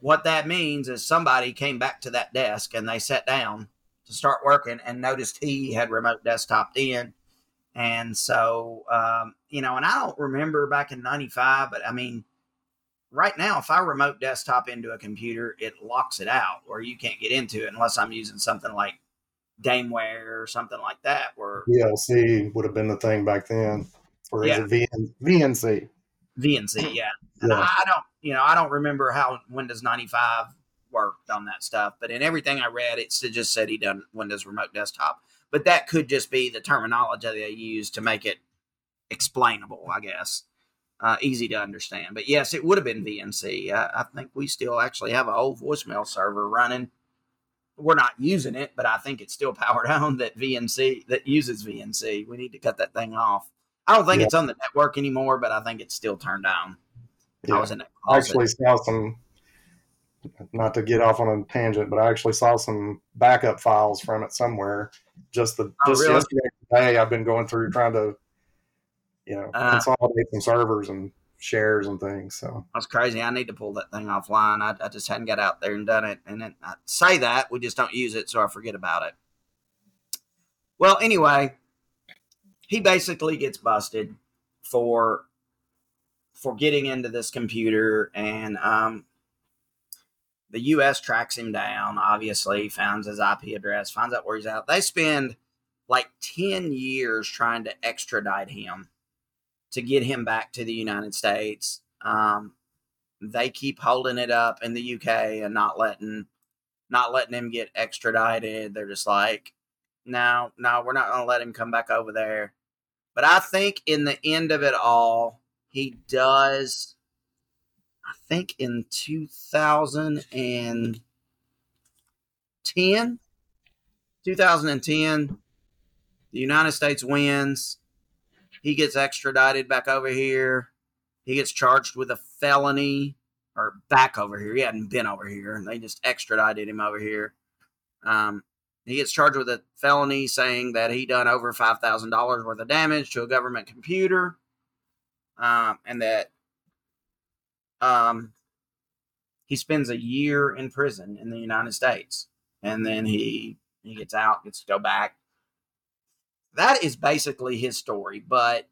what that means is somebody came back to that desk and they sat down to start working and noticed he had remote desktoped in. And so, um, you know, and I don't remember back in ninety-five, but I mean, right now, if I remote desktop into a computer, it locks it out, or you can't get into it unless I'm using something like Dameware or something like that. Where V L C would have been the thing back then, or yeah. Is it V N C? V N C, yeah. And yeah. I, I don't, you know, I don't remember how Windows ninety-five worked on that stuff, but in everything I read, it just said he done Windows Remote Desktop. But that could just be the terminology they used to make it explainable, I guess. Uh, easy to understand. But yes, it would have been V N C. Uh, I think we still actually have an old voicemail server running. We're not using it, but I think it's still powered on that V N C, that uses V N C. We need to cut that thing off. I don't think yeah. it's on the network anymore, but I think it's still turned on. Yeah. I was in that closet. I actually saw some, not to get off on a tangent, but I actually saw some backup files from it somewhere. Just the oh, just really? yesterday, today, I've been going through trying to You know, consolidate uh, some servers and shares and things. So that's crazy. I need to pull that thing offline. I, I just hadn't got out there and done it. And then I say that, we just don't use it, so I forget about it. Well, anyway, he basically gets busted for for getting into this computer, and um, the U S tracks him down. Obviously, finds his I P address, finds out where he's at. They spend like ten years trying to extradite him, to get him back to the United States. Um, they keep holding it up in the U K and not letting, not letting him get extradited. They're just like, no, no, we're not going to let him come back over there. But I think in the end of it all, he does, I think in two thousand ten, two thousand ten, the United States wins. He gets extradited back over here. He gets charged with a felony, or back over here. He hadn't been over here, and they just extradited him over here. Um, he gets charged with a felony saying that he done over five thousand dollars worth of damage to a government computer, um, and that um, he spends a year in prison in the United States, and then he he gets out, gets to go back. That is basically his story, but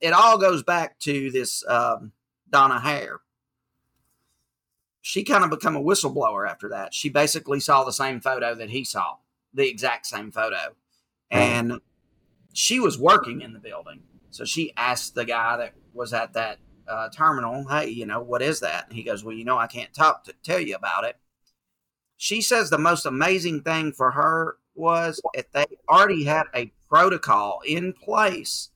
it all goes back to this um, Donna Hare. She kind of become a whistleblower after that. She basically saw the same photo that he saw, the exact same photo. And she was working in the building. So she asked the guy that was at that uh, terminal, hey, you know, what is that? And he goes, well, you know, I can't talk to tell you about it. She says the most amazing thing for her was that they already had a protocol in place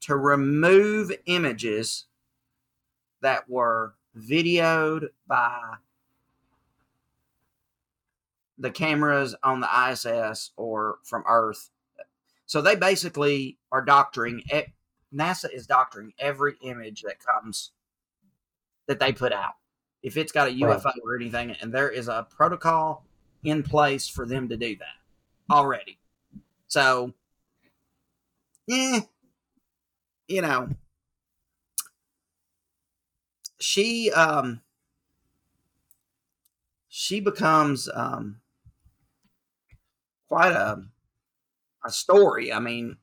to remove images that were videoed by the cameras on the I S S or from Earth. So they basically are doctoring. NASA is doctoring every image that comes, that they put out. If it's got a U F O right. or anything, and there is a protocol in place for them to do that already. So, yeah, you know, she, um, she becomes, um, quite a, a story. I mean,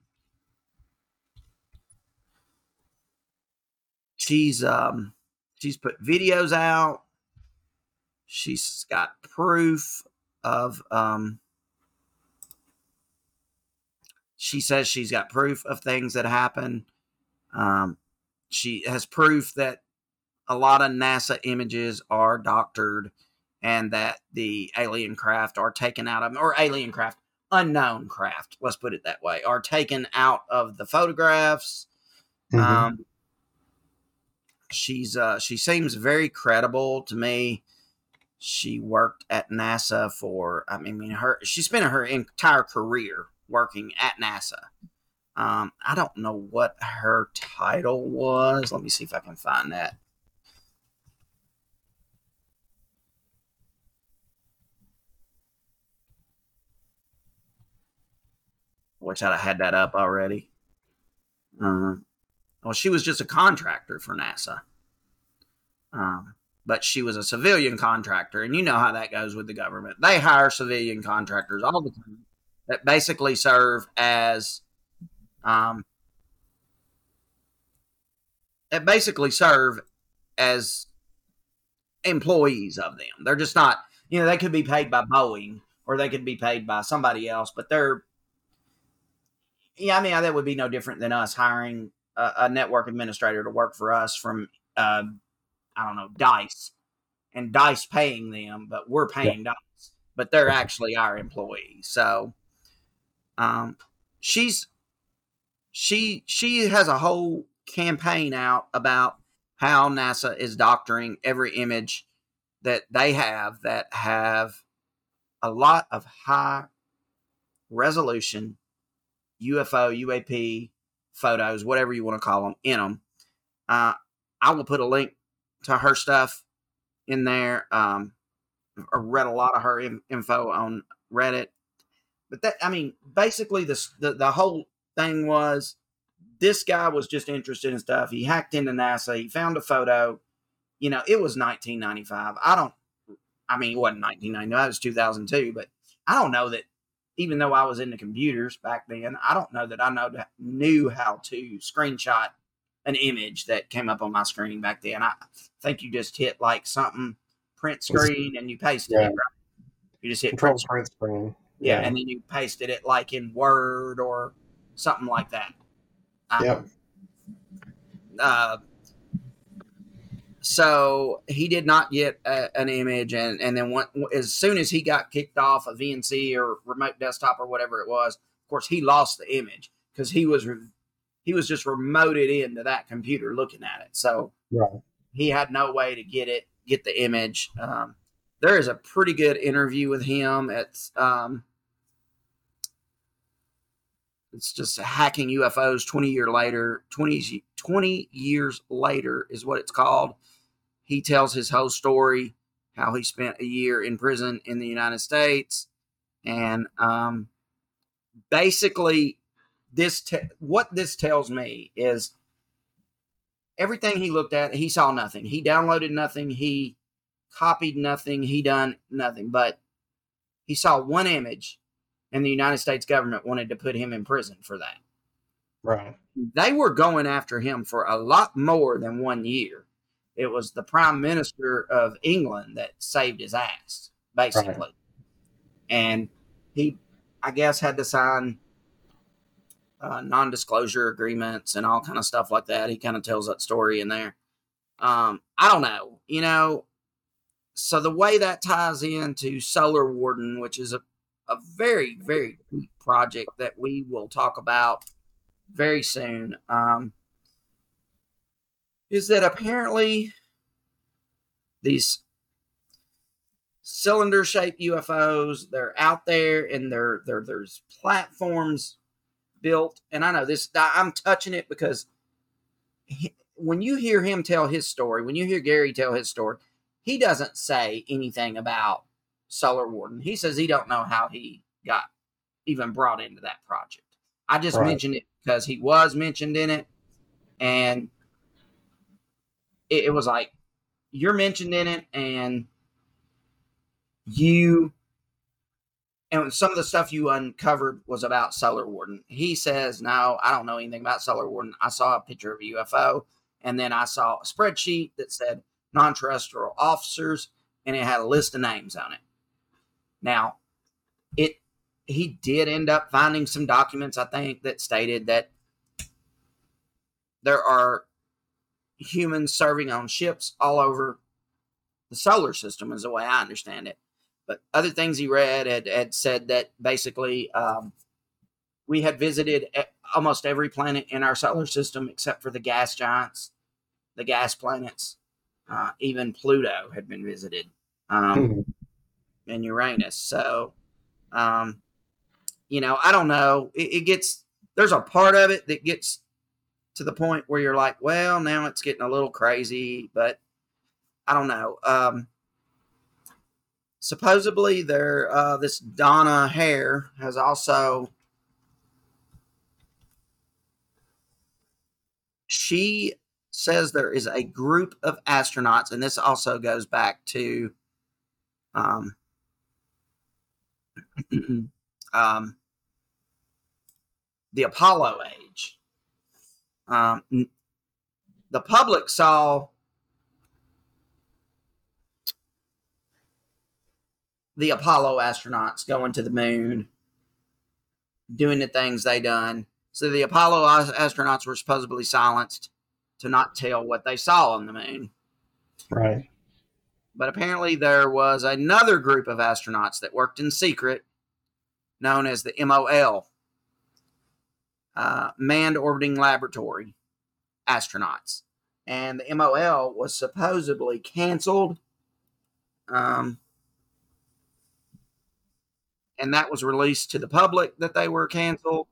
she's, um, she's put videos out. She's got proof of, um, she says she's got proof of things that happen. Um, she has proof that a lot of NASA images are doctored and that the alien craft are taken out of, or alien craft, unknown craft, let's put it that way, are taken out of the photographs. Mm-hmm. Um, she's, uh, she seems very credible to me. She worked at NASA for, I mean, her, she spent her entire career working at NASA. Um, I don't know what her title was. Let me see if I can find that. Wish I'd have had that up already. Uh, well, she was just a contractor for NASA. Um, but she was a civilian contractor, and you know how that goes with the government. They hire civilian contractors all the time that basically serve as um, that basically serve as employees of them. They're just not, you know, they could be paid by Boeing or they could be paid by somebody else, but they're, yeah, I mean, that would be no different than us hiring a, a network administrator to work for us from, uh, I don't know, DICE, and DICE paying them, but we're paying yeah. DICE, but they're actually our employees. So um, she's she she has a whole campaign out about how NASA is doctoring every image that they have that have a lot of high resolution U F O, U A P photos, whatever you want to call them, in them. Uh, I will put a link to her stuff in there. Um, I read a lot of her in, info on Reddit, but that, I mean, basically this, the, the whole thing was this guy was just interested in stuff. He hacked into NASA. He found a photo, you know, it was nineteen ninety-five. I don't, I mean, it wasn't nineteen ninety-five, it was two thousand two, but I don't know that, even though I was into computers back then, I don't know that I know knew how to screenshot an image that came up on my screen back then. I think you just hit like something, print screen, and you pasted yeah. it. Right? You just hit Control print, print screen. screen. Yeah, yeah, and then you pasted it like in Word or something like that. Yeah. Uh, so he did not get a, an image, and, and then went, as soon as he got kicked off of V N C or remote desktop or whatever it was, of course he lost the image because he was re- he was just remoted into that computer looking at it. So right. he had no way to get it, get the image. Um, there is a pretty good interview with him. It's um, it's just hacking U F Os twenty year later, twenty, twenty years later is what it's called. He tells his whole story, how he spent a year in prison in the United States. And um, basically, this te- what this tells me is everything he looked at, he saw nothing. He downloaded nothing. He copied nothing. He done nothing. But he saw one image, and the United States government wanted to put him in prison for that. Right. They were going after him for a lot more than one year. It was the Prime Minister of England that saved his ass, basically. Right. And he, I guess, had to sign uh, non-disclosure agreements and all kind of stuff like that. He kind of tells that story in there. Um, I don't know, you know. So the way that ties into Solar Warden, which is a, a very, very deep project that we will talk about very soon, um, is that apparently these cylinder-shaped U F Os, they're out there, and they're, they're, there's platforms built. And I know this, I'm touching it because he, when you hear him tell his story, when you hear Gary tell his story, he doesn't say anything about Solar Warden. He says he don't know how he got even brought into that project. I just right. mentioned it because he was mentioned in it, and it, it was like, you're mentioned in it, and you, and some of the stuff you uncovered was about Solar Warden. He says, no, I don't know anything about Solar Warden. I saw a picture of a U F O, and then I saw a spreadsheet that said non-terrestrial officers, and it had a list of names on it. Now, it he did end up finding some documents, I think, that stated that there are humans serving on ships all over the solar system, is the way I understand it. But other things he read had, had said that basically um, we had visited almost every planet in our solar system except for the gas giants, the gas planets. Uh, even Pluto had been visited, um, mm-hmm. and Uranus. So, um, you know, I don't know. It, it gets, there's a part of it that gets to the point where you're like, well, now it's getting a little crazy, but I don't know. Um, supposedly there, uh, this Donna Hare has also, she says there is a group of astronauts, and this also goes back to um, um, the Apollo age. Um, the public saw the Apollo astronauts going to the moon, doing the things they done. So the Apollo astronauts were supposedly silenced to not tell what they saw on the moon. Right. But apparently there was another group of astronauts that worked in secret, known as the M O L, uh, Manned Orbiting Laboratory astronauts. And the M O L was supposedly canceled. Um, and that was released to the public that they were canceled.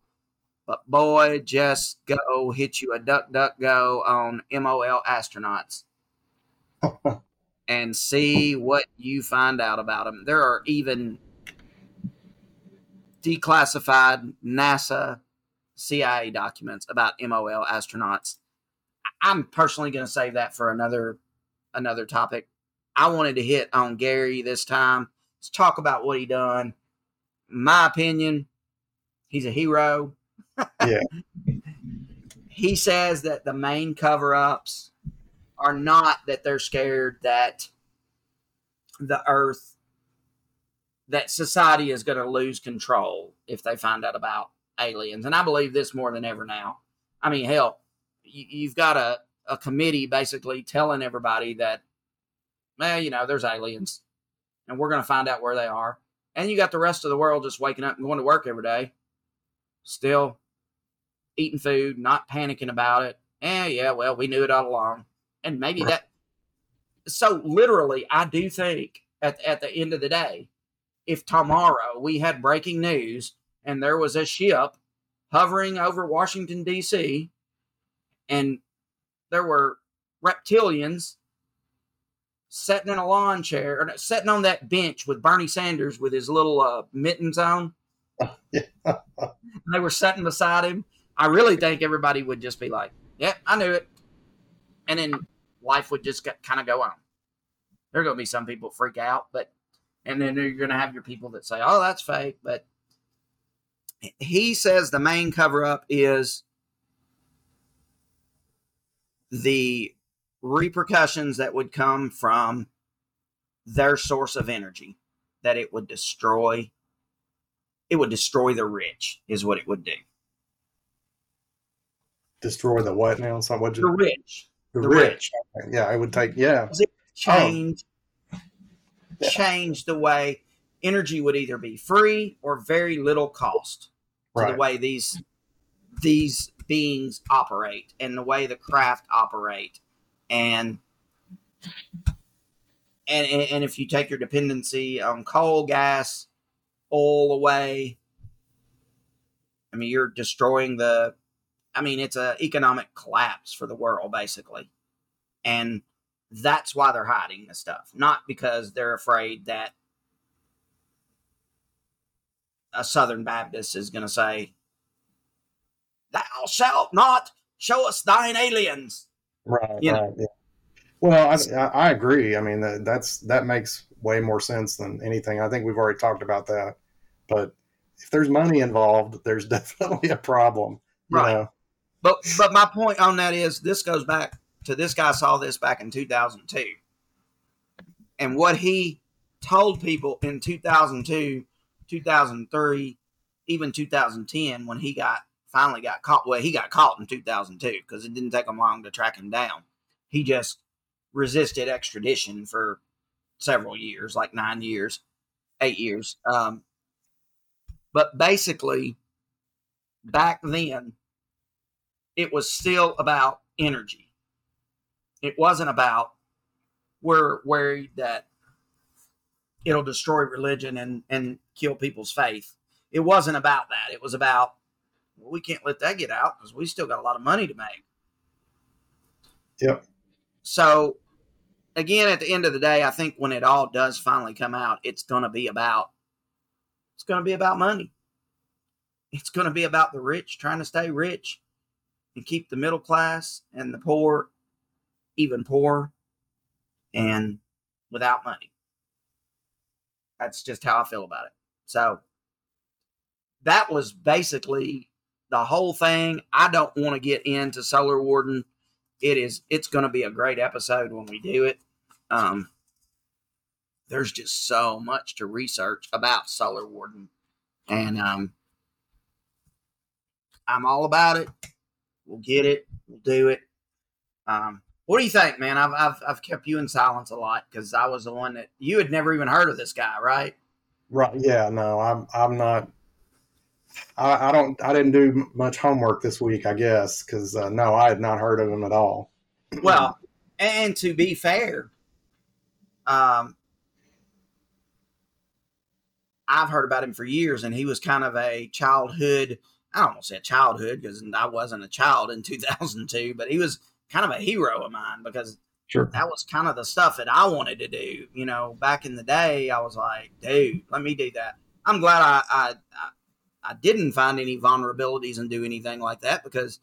But boy, just go hit you a duck, duck, go on M O L astronauts and see what you find out about them. There are even declassified NASA, C I A documents about M O L astronauts. I'm personally going to save that for another another topic. I wanted to hit on Gary this time. Let's talk about what he done. In my opinion, he's a hero. Yeah. He says that the main cover-ups are not that they're scared that the Earth, that society is going to lose control if they find out about aliens. And I believe this more than ever now. I mean, hell, you, you've got a, a committee basically telling everybody that, well, you know, there's aliens and we're going to find out where they are. And you got the rest of the world just waking up and going to work every day. Still eating food, not panicking about it. Eh, yeah, well, we knew it all along. And maybe right. that... So, literally, I do think, at, at the end of the day, if tomorrow we had breaking news and there was a ship hovering over Washington, D C, and there were reptilians sitting in a lawn chair, or sitting on that bench with Bernie Sanders with his little uh, mittens on, they were sitting beside him, I really think everybody would just be like, yeah, I knew it. And then life would just kind of go on. There are going to be some people freak out, but, and then you're going to have your people that say, oh, that's fake. But he says the main cover-up is the repercussions that would come from their source of energy, that it would destroy, it would destroy the rich is what it would do. Destroy the what now? So what? The rich. The, the rich. rich. Okay. Yeah, I would take, yeah. It changed, oh. yeah. changed the way energy would either be free or very little cost to right. the way these these beings operate and the way the craft operate. And, and and if you take your dependency on coal, gas, oil away, I mean, you're destroying the, I mean, it's an economic collapse for the world, basically. And that's why they're hiding this stuff, not because they're afraid that a Southern Baptist is going to say, thou shalt not show us thine aliens. Right. You right know. Yeah. Well, I, I agree. I mean, that, that's, that makes way more sense than anything. I think we've already talked about that, but if there's money involved, there's definitely a problem. Right. You know? But, but my point on that is this goes back to this guy saw this back in two thousand two, and what he told people in two thousand two, two thousand three, even two thousand ten, when he got finally got caught. Well, he got caught in two thousand two because it didn't take him long to track him down. He just resisted extradition for several years, like nine years, eight years. Um, but basically, back then, it was still about energy. It wasn't about we're worried that it'll destroy religion and, and kill people's faith. It wasn't about that. It was about, well, we can't let that get out because we still got a lot of money to make. Yep. So, again, at the end of the day, I think when it all does finally come out, it's going to be about, it's going to be about money. It's going to be about the rich trying to stay rich and keep the middle class and the poor even poorer and without money. That's just how I feel about it. So, that was basically the whole thing. I don't want to get into Solar Warden. It is, it's going to be a great episode when we do it. Um, there's just so much to research about Solar Warden, and um, I'm all about it. We'll get it. We'll do it. Um, what do you think, man? I've I've, I've kept you in silence a lot because I was the one that you had never even heard of this guy, right? Right. Yeah. No, I'm I'm not. I, I don't. I didn't do much homework this week, I guess, because uh, no, I had not heard of him at all. Well, and to be fair, um, I've heard about him for years, and he was kind of a childhood. I don't want to say childhood because I wasn't a child in two thousand two, but he was kind of a hero of mine because sure. that was kind of the stuff that I wanted to do. You know, back in the day, I was like, dude, let me do that. I'm glad I. I, I I didn't find any vulnerabilities and do anything like that because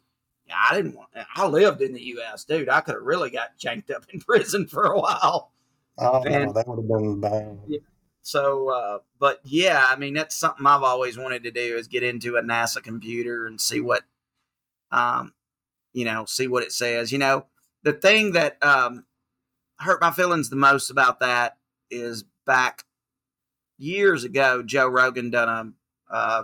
I didn't want, I lived in the U S, dude. I could have really got janked up in prison for a while. Oh, and, no, that would have been bad. Yeah, so, uh, but yeah, I mean, that's something I've always wanted to do is get into a NASA computer and see what, um, you know, see what it says. You know, the thing that um, hurt my feelings the most about that is back years ago, Joe Rogan done a, uh,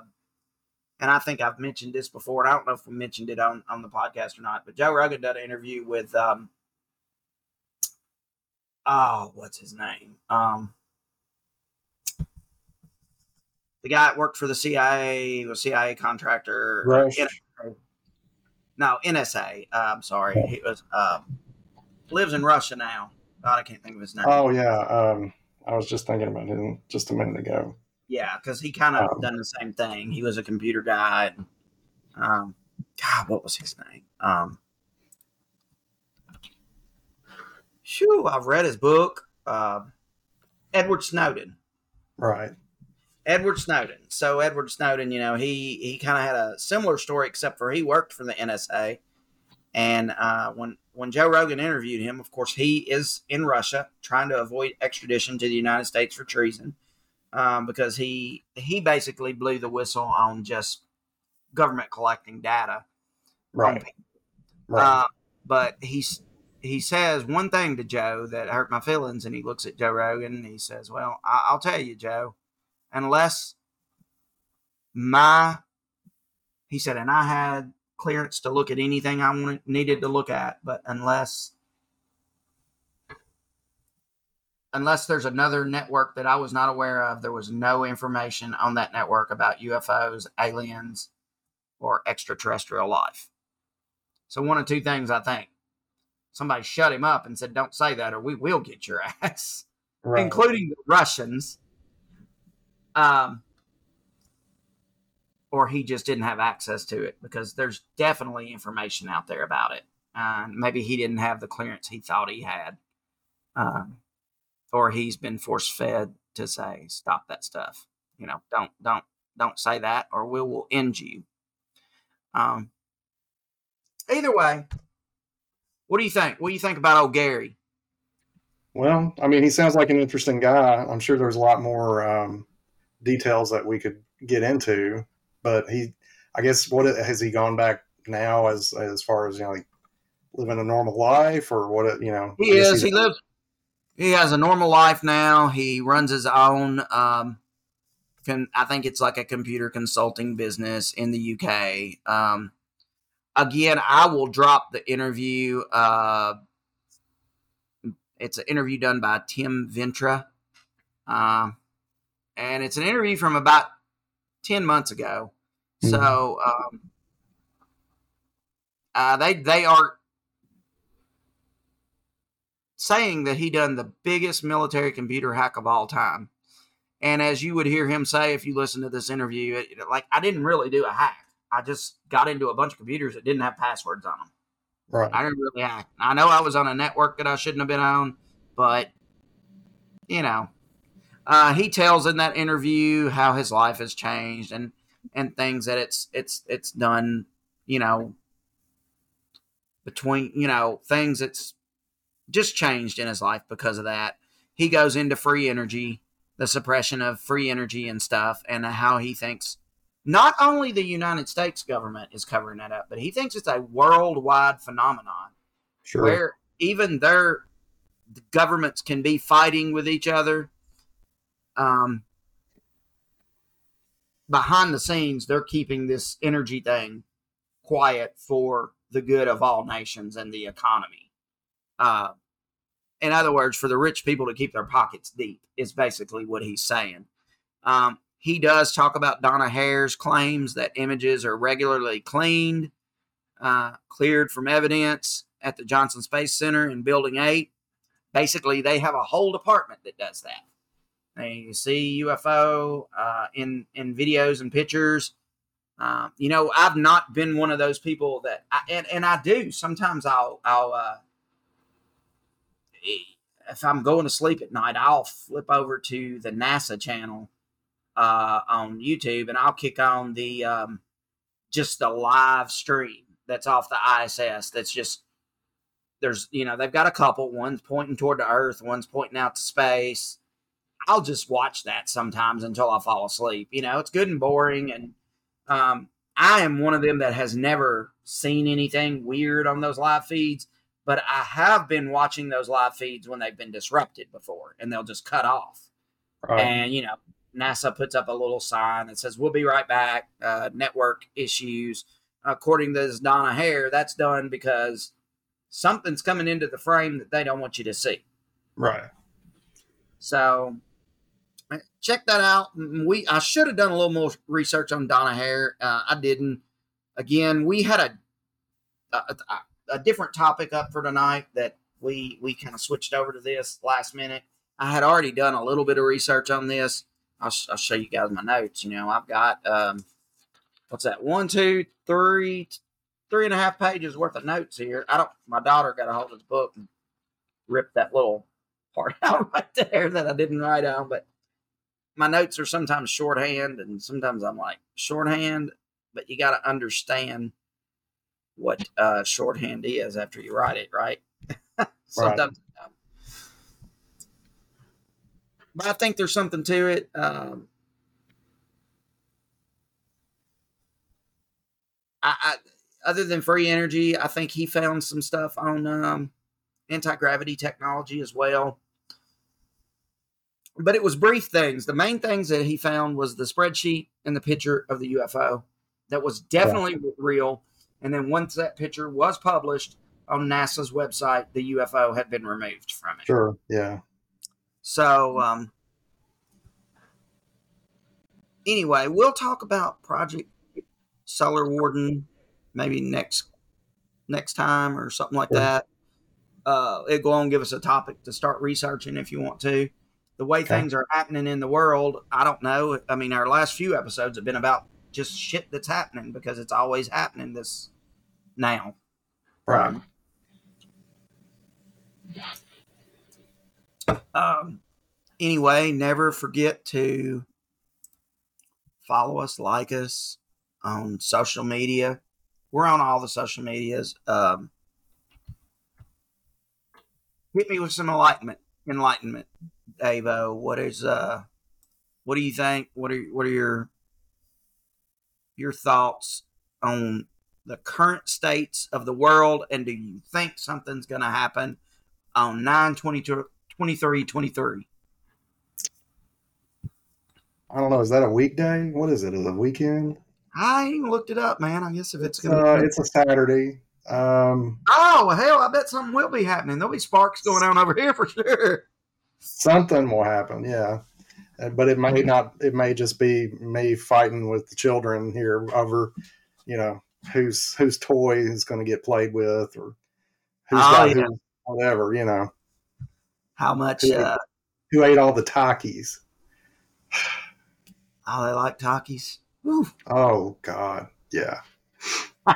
and I think I've mentioned this before, and I don't know if we mentioned it on, on the podcast or not, but Joe Rogan did an interview with, um, oh, what's his name? Um, the guy that worked for the C I A, was a C I A contractor. Right. N S A, no, N S A. Uh, I'm sorry. He was uh, lives in Russia now. God, I can't think of his name. Oh, yeah. Um, I was just thinking about him just a minute ago. Yeah, because he kind of um, done the same thing. He was a computer guy. And, um, God, what was his name? Um, shoo, I've read his book. Uh, Edward Snowden. Right. Edward Snowden. So Edward Snowden, you know, he, he kind of had a similar story, except for he worked for the N S A. And uh, when when Joe Rogan interviewed him, of course, he is in Russia trying to avoid extradition to the United States for treason, um, because he he basically blew the whistle on just government collecting data. Right. right. Uh, but he's, he says one thing to Joe that hurt my feelings, and he looks at Joe Rogan, and he says, well, I- I'll tell you, Joe, unless my, he said, and I had clearance to look at anything I wanted, needed to look at, but unless, unless there's another network that I was not aware of, there was no information on that network about U F Os, aliens, or extraterrestrial life. So one of two things, I think. Somebody shut him up and said, don't say that or we will get your ass, right. Including the Russians. Um, or he just didn't have access to it, because there's definitely information out there about it. Uh, maybe he didn't have the clearance he thought he had. Um, or he's been force-fed to say, stop that stuff. You know, don't, don't, don't say that or we will end you. Um, either way, what do you think? What do you think about old Gary? Well, I mean, he sounds like an interesting guy. I'm sure there's a lot more um, details that we could get into, but he, I guess, what has he gone back now as, as far as, you know, like living a normal life or what, you know, he is, he lives, he has a normal life now. He runs his own, um, Can, I think it's like a computer consulting business in the U K. Um, again, I will drop the interview. Uh, it's an interview done by Tim Ventura. Uh, and it's an interview from about ten months ago. Mm-hmm. So um, uh, they they are saying that he done the biggest military computer hack of all time. And as you would hear him say, if you listen to this interview, it, like, I didn't really do a hack. I just got into a bunch of computers that didn't have passwords on them. Right. I didn't really hack. I know I was on a network that I shouldn't have been on, but, you know, uh, he tells in that interview how his life has changed and, and things that it's, it's, it's done, you know, between, you know, things that's just changed in his life because of that. He goes into free energy, the suppression of free energy and stuff, and how he thinks not only the United States government is covering that up, but he thinks it's a worldwide phenomenon. Sure. Where even their the governments can be fighting with each other. Um, behind the scenes, they're keeping this energy thing quiet for the good of all nations and the economy. Uh, In other words, for the rich people to keep their pockets deep is basically what he's saying. Um, he does talk about Donna Hare's claims that images are regularly cleaned, uh, cleared from evidence at the Johnson Space Center in Building Eight. Basically, they have a whole department that does that. They see U F O uh, in, in videos and pictures. Uh, you know, I've not been one of those people that, I, and, and I do. Sometimes I'll, I'll, uh, if I'm going to sleep at night, I'll flip over to the NASA channel uh, on YouTube, and I'll kick on the um, just the live stream that's off the I S S. That's just, there's, you know, they've got a couple. One's pointing toward the Earth, one's pointing out to space. I'll just watch that sometimes until I fall asleep. You know, it's good and boring, and um, I am one of them that has never seen anything weird on those live feeds. But I have been watching those live feeds when they've been disrupted before, and they'll just cut off. Um, and, you know, NASA puts up a little sign that says, we'll be right back, uh, network issues. According to this Donna Hare, that's done because something's coming into the frame that they don't want you to see. Right. So check that out. We I should have done a little more research on Donna Hare. Uh, I didn't. Again, we had a... a, a a different topic up for tonight that we, we kind of switched over to this last minute. I had already done a little bit of research on this. I'll, I'll show you guys my notes. You know, I've got, um, what's that? One, two, three, three and a half pages worth of notes here. I don't, my daughter got a hold of this book and ripped that little part out right there that I didn't write on, but my notes are sometimes shorthand and sometimes I'm like shorthand, but you got to understand what uh, shorthand is after you write it, right? Sometimes. Right. But I think there's something to it. Um, I, I other than free energy, I think he found some stuff on um, anti-gravity technology as well. But it was brief things. The main things that he found was the spreadsheet and the picture of the U F O. That was definitely yeah. real. And then once that picture was published on NASA's website, the U F O had been removed from it. Sure, yeah. So, um, anyway, we'll talk about Project Solar Warden maybe next next time or something like that. Uh, it'll go on and give us a topic to start researching if you want to. The way okay. things are happening in the world, I don't know. I mean, our last few episodes have been about just shit that's happening because it's always happening this now. Right. Um, um, anyway, never forget to follow us, like us on social media. We're on all the social medias. Um, hit me with some enlightenment. Enlightenment, Davo. What is uh? What do you think? What are what are your your thoughts on the current states of the world, and do you think something's going to happen on nine twenty-three twenty-three? I don't know. Is that a weekday? What is it? Is it a weekend? I even looked it up, man. I guess if it's going to uh, it's a Saturday. Um, oh, hell, I bet something will be happening. There'll be sparks going on over here for sure. Something will happen, yeah. But it may not, it may just be me fighting with the children here over, you know, whose whose toy is going to get played with, or who's oh, got yeah. who, whatever, you know. How much? Who, uh, who ate all the Takis? Oh, they like Takis. Woo. Oh, God. Yeah. um,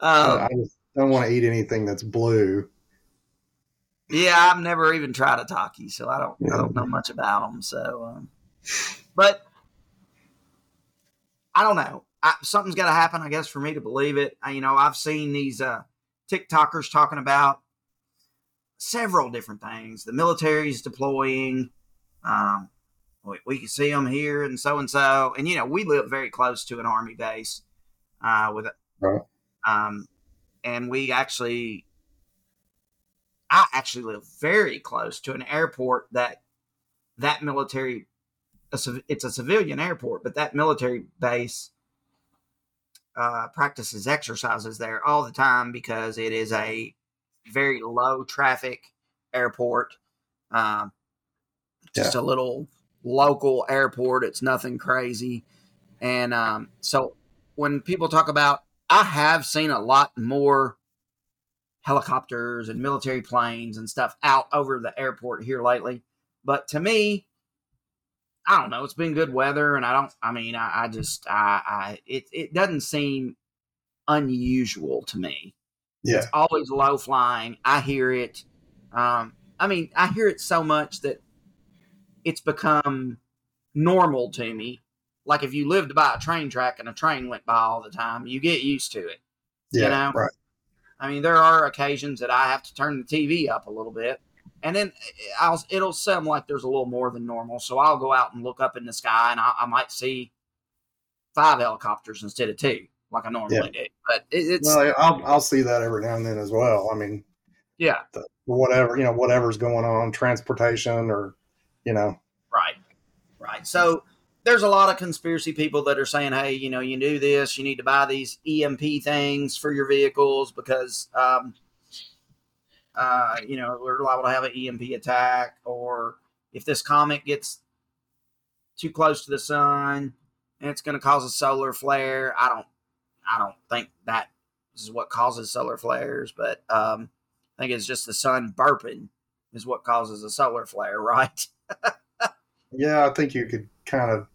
I just don't want to eat anything that's blue. Yeah, I've never even tried a Taki, so I don't, yeah. I don't know much about them. So, um, but I don't know. I, something's got to happen, I guess, for me to believe it. I, you know, I've seen these uh, TikTokers talking about several different things. The military's deploying. Um, we, we can see them here and so and so. And you know, we live very close to an army base. Uh, with, right. um, and we actually, I actually live very close to an airport that that military, it's a civilian airport, but that military base uh, practices exercises there all the time because it is a very low traffic airport, um, yeah. just a little local airport. It's nothing crazy, and um, so. When people talk about, I have seen a lot more helicopters and military planes and stuff out over the airport here lately. But to me, I don't know. It's been good weather, and I don't. I mean, I, I just, I, I, it, it doesn't seem unusual to me. Yeah. It's always low flying. I hear it. Um, I mean, I hear it so much that it's become normal to me. Like if you lived by a train track and a train went by all the time, you get used to it. Yeah, you know? Right. I mean, there are occasions that I have to turn the T V up a little bit, and then I'll, it'll sound like there's a little more than normal. So I'll go out and look up in the sky, and I, I might see five helicopters instead of two, like I normally yeah. do. But it, it's well, I'll I'll see that every now and then as well. I mean, yeah, the, whatever you know, whatever's going on, transportation or you know, right, right. So. There's a lot of conspiracy people that are saying, hey, you know, you do this, you need to buy these E M P things for your vehicles because, um, uh, you know, we're liable to have an E M P attack, or if this comet gets too close to the sun and it's going to cause a solar flare. I don't, I don't think that is what causes solar flares, but, um, I think it's just the sun burping is what causes a solar flare, right? Yeah. I think you could kind of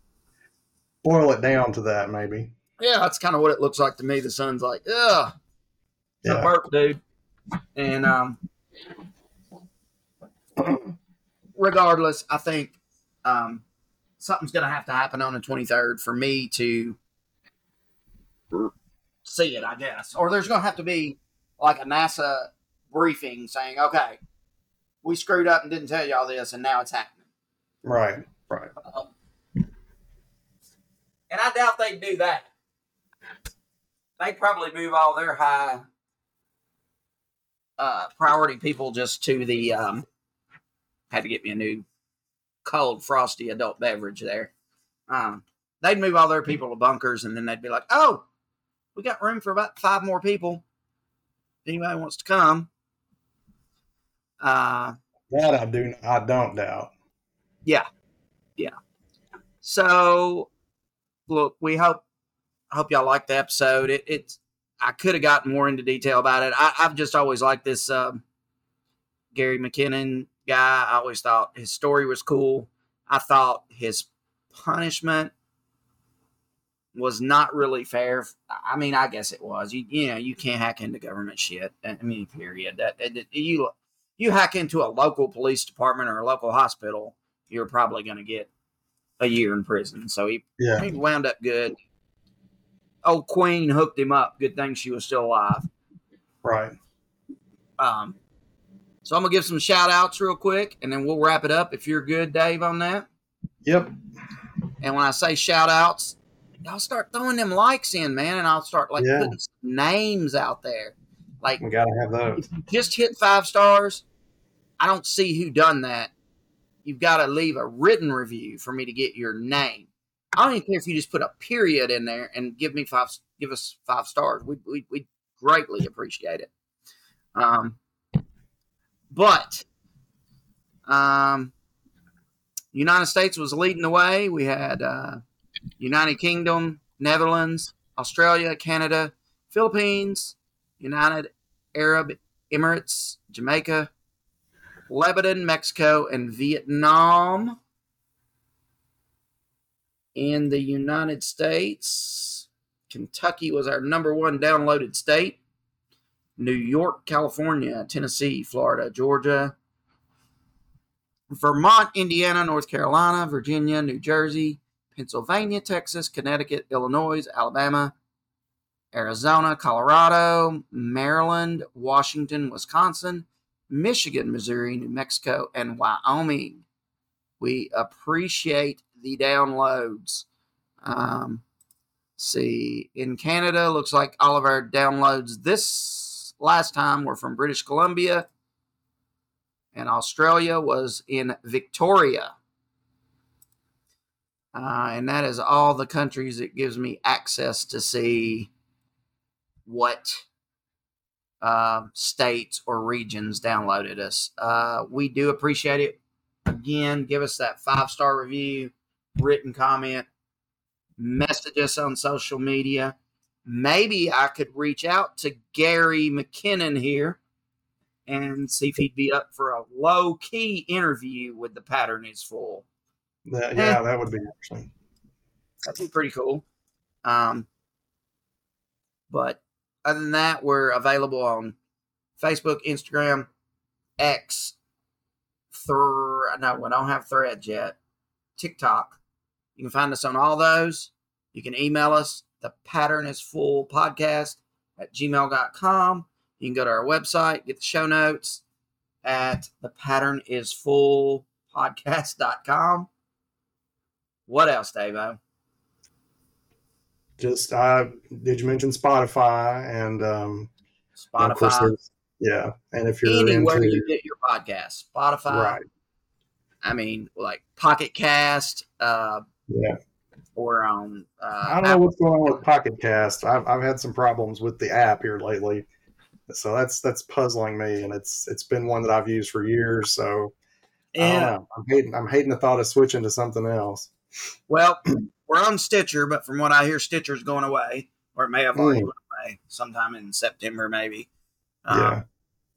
boil it down to that, maybe. Yeah, that's kind of what it looks like to me. The sun's like, ugh, it's yeah. a burp, dude. And um, regardless, I think um, something's going to have to happen on the twenty-third for me to see it, I guess. Or there's going to have to be like a NASA briefing saying, okay, we screwed up and didn't tell you all this, and now it's happening. Right, right. Uh, and I doubt they'd do that. They'd probably move all their high uh, priority people just to the... Um, had to get me a new cold, frosty adult beverage there. Um, they'd move all their people to bunkers, and then they'd be like, oh, we got room for about five more people. Anybody wants to come? Uh, that I do. I don't doubt. Yeah. Yeah. So, look, we hope hope y'all liked the episode. It, it's I could have gotten more into detail about it. I, I've just always liked this um, Gary McKinnon guy. I always thought his story was cool. I thought his punishment was not really fair. I mean, I guess it was. You, you know, you can't hack into government shit. I mean, period. That, that you you hack into a local police department or a local hospital, you're probably going to get a year in prison. So he, yeah. he wound up good. Old Queen hooked him up. Good thing she was still alive. Right. Um. So I'm going to give some shout-outs real quick, and then we'll wrap it up if you're good, Dave, on that. Yep. And when I say shout-outs, y'all start throwing them likes in, man, and I'll start like yeah. putting some names out there. Like, we gotta have those. If you just hit five stars, I don't see who done that. You've got to leave a written review for me to get your name. I don't even care if you just put a period in there and give me five, give us five stars. We we we greatly appreciate it. Um, but um, United States was leading the way. We had. Uh, United Kingdom, Netherlands, Australia, Canada, Philippines, United Arab Emirates, Jamaica, Lebanon, Mexico, and Vietnam. In the United States, Kentucky was our number one downloaded state. New York, California, Tennessee, Florida, Georgia, Vermont, Indiana, North Carolina, Virginia, New Jersey, Pennsylvania, Texas, Connecticut, Illinois, Alabama, Arizona, Colorado, Maryland, Washington, Wisconsin, Michigan, Missouri, New Mexico, and Wyoming. We appreciate the downloads. Um, see, in Canada, looks like all of our downloads this last time were from British Columbia, and Australia was in Victoria. Uh, and that is all the countries that gives me access to see what uh, states or regions downloaded us. Uh, we do appreciate it. Again, give us that five-star review, written comment, message us on social media. Maybe I could reach out to Gary McKinnon here and see if he'd be up for a low-key interview with The Pattern Is Full. That, yeah, that would be interesting. That'd be pretty cool. Um, but other than that, we're available on Facebook, Instagram, X, Thre- no, we don't have Threads yet. TikTok. You can find us on all those. You can email us, thepatternisfullpodcast at gmail dot com. You can go to our website, get the show notes at thepatternisfullpodcast dot com. What else, Davo? Just, uh, did you mention Spotify and um, Spotify? And yeah, and if you're anywhere into, you get your podcast, Spotify. Right. I mean, like Pocket Cast. Uh, yeah. Or on. Uh, I don't know Apple. What's going on with Pocket Cast. I've I've had some problems with the app here lately, so that's that's puzzling me, and it's it's been one that I've used for years. So yeah, um, I'm hating I'm hating the thought of switching to something else. Well, we're on Stitcher, but from what I hear, Stitcher's going away, or it may have already gone away sometime in September, maybe. Um, yeah.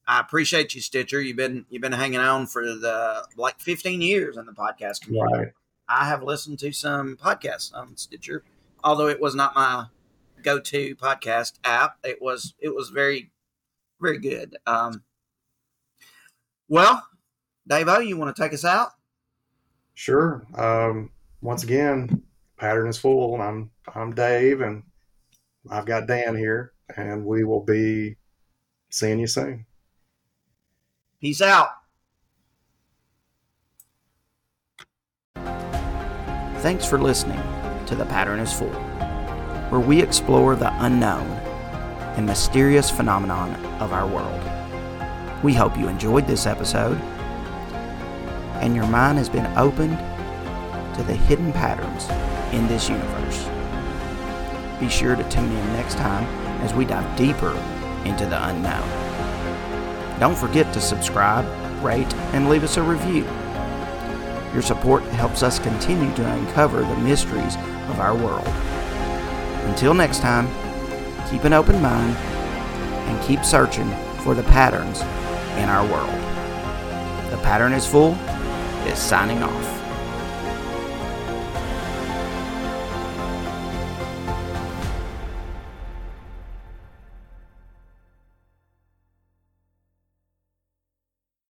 I appreciate you, Stitcher. You've been you've been hanging on for the like fifteen years in the podcast community. Right. I have listened to some podcasts on Stitcher, although it was not my go-to podcast app. It was it was very very good. Um, well, Dave-O, you want to take us out? Sure. Um, Once again, Pattern Is Full. I'm I'm Dave, and I've got Dan here, and we will be seeing you soon. Peace out. Thanks for listening to The Pattern is Full, where we explore the unknown and mysterious phenomenon of our world. We hope you enjoyed this episode and your mind has been opened to the hidden patterns in this universe. Be sure to tune in next time as we dive deeper into the unknown. Don't forget to subscribe, rate, and leave us a review. Your support helps us continue to uncover the mysteries of our world. Until next time, keep an open mind and keep searching for the patterns in our world. The Pattern is Full is signing off.